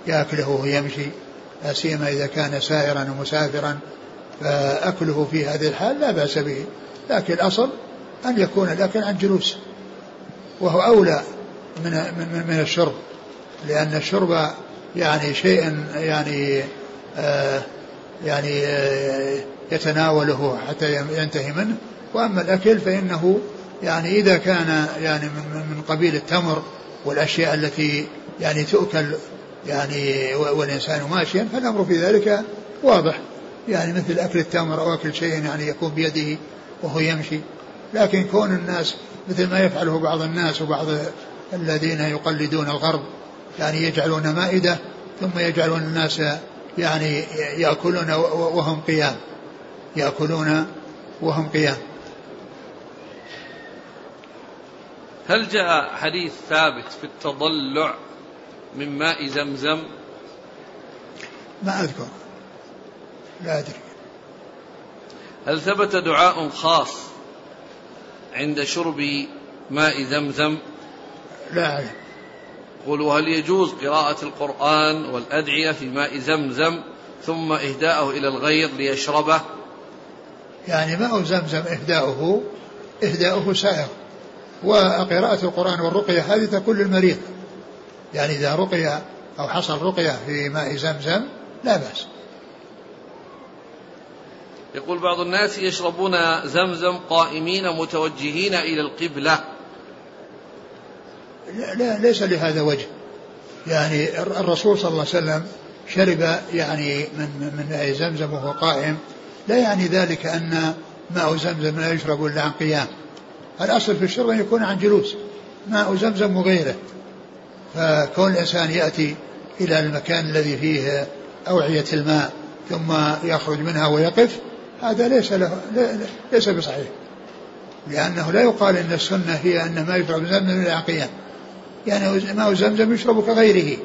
يأكله ويمشي, لا سيما إذا كان سائرا ومسافرا, فأكله في هذه الحال لا بأس به, لكن الأصل أن يكون الأكل عن جلوس, وهو أولى من الشرب, لأن الشرب يعني شيء يعني يتناوله حتى ينتهي منه, وأما الأكل فإنه يعني إذا كان يعني من قبيل التمر والأشياء التي يعني تؤكل يعني والإنسان ماشيا, فالأمر في ذلك واضح, يعني مثل أكل التمر أو أكل شيء يعني يكون بيده وهو يمشي. لكن كون الناس مثل ما يفعله بعض الناس وبعض الذين يقلدون الغرب, يعني يجعلون مائدة ثم يجعلون الناس يعني يأكلون وهم قيام. هل جاء حديث ثابت في التضلع من ماء زمزم؟ ما أذكر, لا أدري. هل ثبت دعاء خاص عند شرب ماء زمزم؟ لا أعلم. قولوا: هل يجوز قراءة القرآن والأدعية في ماء زمزم ثم إهداؤه إلى الغير ليشربه؟ يعني ماء زمزم إهداؤه سائغ, وقراءة القرآن والرقية هذه تكون للمريض, يعني إذا رقية أو حصل رقية في ماء زمزم لا بأس. يقول بعض الناس: يشربون زمزم قائمين متوجهين إلى القبلة. لا, ليس لهذا وجه, يعني الرسول صلى الله عليه وسلم شرب يعني من زمزم وهو قائم, لا يعني ذلك أن ماء زمزم لا يشرب إلا عن قيام, الأصل في الشرب أن يكون عن جلوس ماء زمزم وغيره, فكون الإنسان يأتي إلى المكان الذي فيه أوعية الماء ثم يخرج منها ويقف, هذا ليس بصحيح, لأنه لا يقال أن السنة هي أن ما يشرب زمزم إلا عن قيام, يعني ماء زمزم يشرب كغيره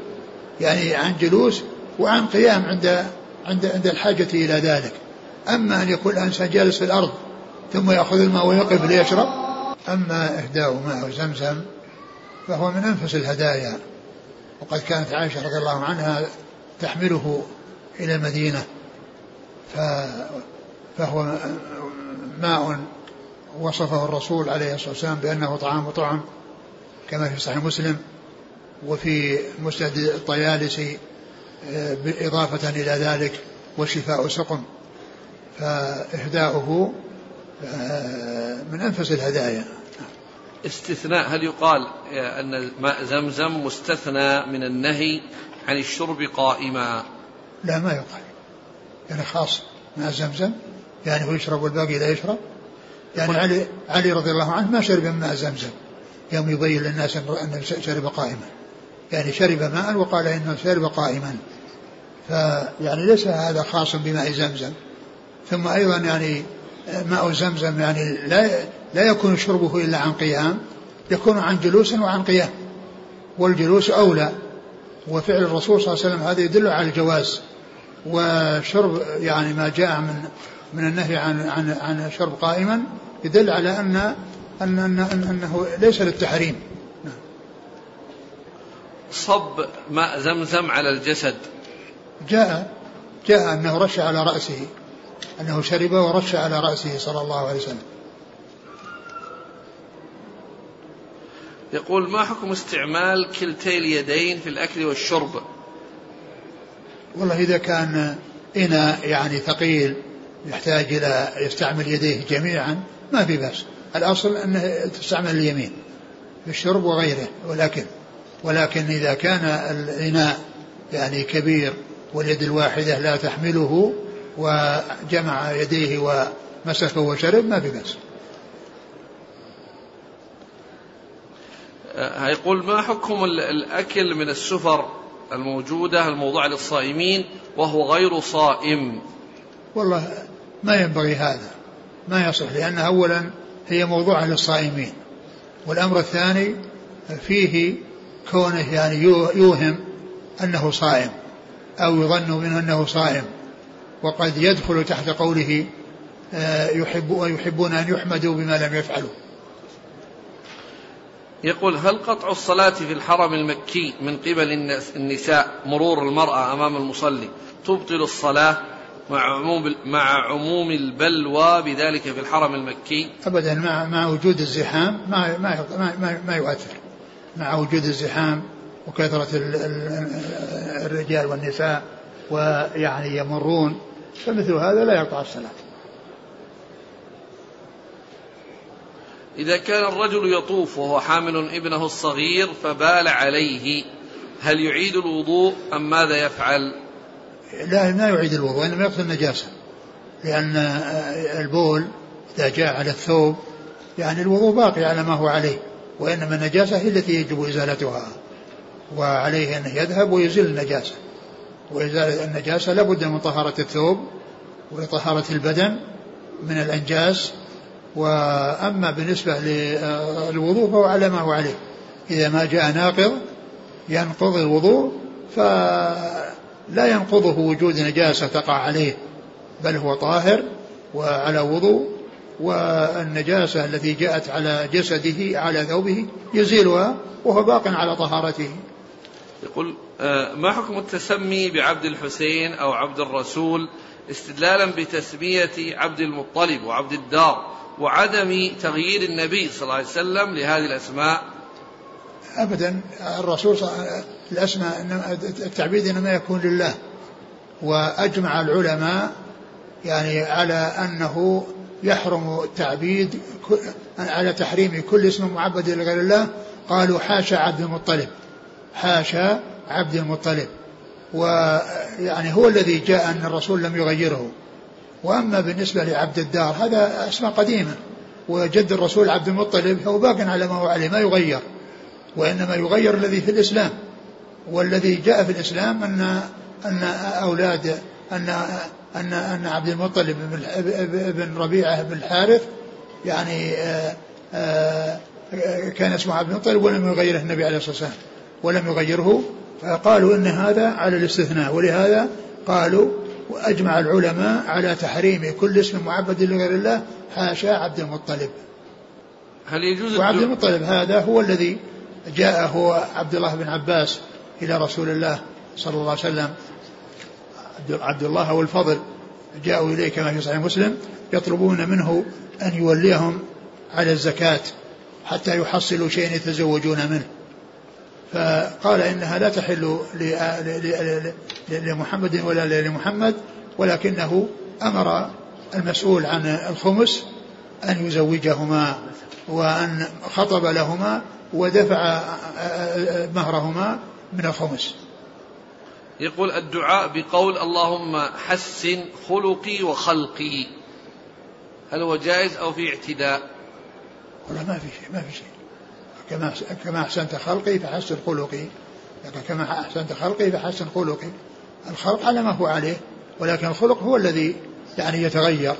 يعني عن جلوس وعن قيام عند الحاجة إلى ذلك. أما أن يكون الإنسان جالس في الأرض ثم يأخذ الماء ويقف ليشرب. أما إهداء ماء زمزم فهو من أنفس الهدايا, وقد كانت عائشة رضي الله عنها تحمله إلى المدينة, فهو ماء وصفه الرسول عليه الصلاة والسلام بأنه طعام وطعم, كما في صحيح مسلم وفي مسند الطيالسي إضافة إلى ذلك, وشفاء سقم, فإهداؤه من أنفس الهدايا. استثناء، هل يقال أن ماء زمزم مستثنى من النهي عن الشرب قائما؟ لا، ما يقال، يعني خاص ماء زمزم، يعني هو يشرب والباقي لا يشرب. يعني علي رضي الله عنه ما شرب ماء زمزم يوم يبين للناس أنه شرب قائما، يعني شرب ماء وقال إنه شرب قائما، فيعني ليس هذا خاص بماء زمزم. ثم أيضا يعني ماء زمزم يعني لا يكون شربه إلا عن قيام، يكون عن جلوس وعن قيام، والجلوس أولى. وفعل الرسول صلى الله عليه وسلم هذا يدل على الجواز، وشرب يعني ما جاء من النهي عن شرب قائما يدل على أنه ليس للتحريم. صب ماء زمزم على الجسد، جاء أنه رش على رأسه، أنه شرب ورش على رأسه صلى الله عليه وسلم. يقول: ما حكم استعمال كلتي اليدين في الأكل والشرب؟ والله إذا كان إناء يعني ثقيل يحتاج إلى يستعمل يديه جميعا ما في بأس، الأصل أنه تستعمل اليمين في الشرب وغيره ولكن إذا كان الإناء يعني كبير واليد الواحدة لا تحمله وجمع يديه ومسكه وشرب ما في بأس. هيقول: ما حكم الأكل من السفر الموجودة الموضوعة للصائمين وهو غير صائم؟ والله ما ينبغي هذا، ما يصح، لأن أولا هي موضوعة للصائمين، والأمر الثاني فيه كونه يعني يوهم أنه صائم أو يظن منه أنه صائم، وقد يدخل تحت قوله يحبون أن يحمدوا بما لم يفعلوا. يقول: هل قطع الصلاة في الحرم المكي من قبل النساء مرور المرأة أمام المصلي تبطل الصلاة مع عموم البلوى بذلك في الحرم المكي؟ أبدا، مع وجود الزحام ما يؤثر، مع وجود الزحام وكثرة الرجال والنساء ويعني يمرون، فمثل هذا لا يقطع الصلاة. إذا كان الرجل يطوف وهو حامل ابنه الصغير فبال عليه، هل يعيد الوضوء أم ماذا يفعل؟ لا، لا يعيد الوضوء، إنما يغسل النجاسة، لأن البول إذا جاء على الثوب يعني الوضوء باقي على ما هو عليه، وإنما النجاسة هي التي يجب إزالتها، وعليه أن يذهب ويزيل النجاسة. وإزالة النجاسة لابد من طهارة الثوب وطهارة البدن من الأنجاس. وأما بالنسبة للوضوء فهو على ما هو عليه، إذا ما جاء ناقض ينقض الوضوء فلا ينقضه وجود نجاسة تقع عليه، بل هو طاهر وعلى وضوء، والنجاسة التي جاءت على جسده على ثوبه يزيلها وهو باق على طهارته. يقول: ما حكم التسمي بعبد الحسين أو عبد الرسول استدلالا بتسمية عبد المطلب وعبد الدار وعدم تغيير النبي صلى الله عليه وسلم لهذه الأسماء؟ أبدا، الرسول الأسماء التعبيد إنما يكون لله، وأجمع العلماء يعني على أنه يحرم التعبيد، على تحريم كل اسم معبد لغير الله. قالوا: حاشا عبد المطلب، حاشا عبد المطلب، ويعني هو الذي جاء أن الرسول لم يغيره. وأما بالنسبة لعبد الدار هذا اسم قديمة، وجد الرسول عبد المطلب هو باق على ما هو عليه ما يغير، وإنما يغير الذي في الإسلام، والذي جاء في الإسلام أن أولاد أن عبد المطلب بن ربيعة بن الحارث يعني كان اسمه عبد المطلب ولم يغيره النبي عليه الصلاة والسلام ولم يغيره، فقالوا إن هذا على الاستثناء. ولهذا قالوا وأجمع العلماء على تحريم كل اسم معبد لغير الله حاشا عبد المطلب. هل يجوز؟ وعبد المطلب هذا هو الذي جاء هو عبد الله بن عباس إلى رسول الله صلى الله عليه وسلم، عبد الله والفضل جاءوا إليه كما في صحيح مسلم يطلبون منه أن يوليهم على الزكاة حتى يحصلوا شيء يتزوجون منه، فقال إنها لا تحل لمحمد ولا لمحمد، ولكنه أمر المسؤول عن الخمس أن يزوجهما وأن خطب لهما ودفع مهرهما من الخمس. يقول الدعاء بقول اللهم حسن خلقي وخلقي، هل هو جائز أو في اعتداء؟ والله ما في شيء. كما أحسنت خلقي فحسن خلقي، الخلق على ما هو عليه، ولكن الخلق هو الذي يعني يتغير،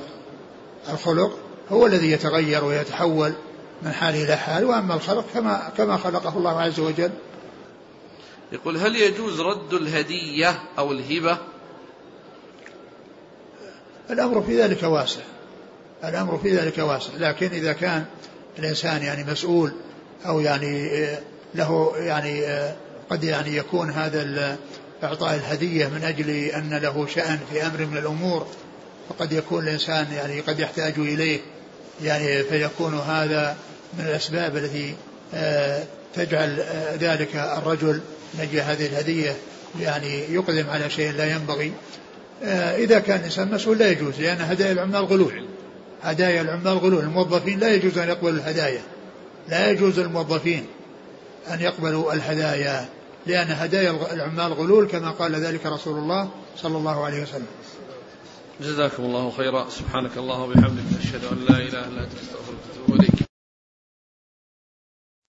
الخلق هو الذي يتغير ويتحول من حال إلى حال، وأما الخلق كما خلقه الله عز وجل. يقول هل يجوز رد الهدية أو الهبة؟ الأمر في ذلك واسع، لكن إذا كان الإنسان يعني مسؤول أو يعني له يعني قد يعني يكون هذا إعطاء الهدية من أجل أن له شأن في أمر من الأمور، فقد يكون الإنسان يعني قد يحتاج إليه يعني، فيكون هذا من الأسباب التي تجعل ذلك الرجل نجي هذه الهدية يعني يقدم على شيء لا ينبغي. إذا كان الإنسان مسؤول لا يجوز، لأن هدايا العمال غلول، الموظفين لا يجوز أن يقبلوا الهدايا، لا يجوز الموظفين أن يقبلوا الهدايا، لأن هدايا العمال غلول كما قال ذلك رسول الله صلى الله عليه وسلم. جزاكم الله خيرا، سبحانك الله وبحمدك، أشهد أن لا إله إلا أنت، أستغفرك وأتوب إليك.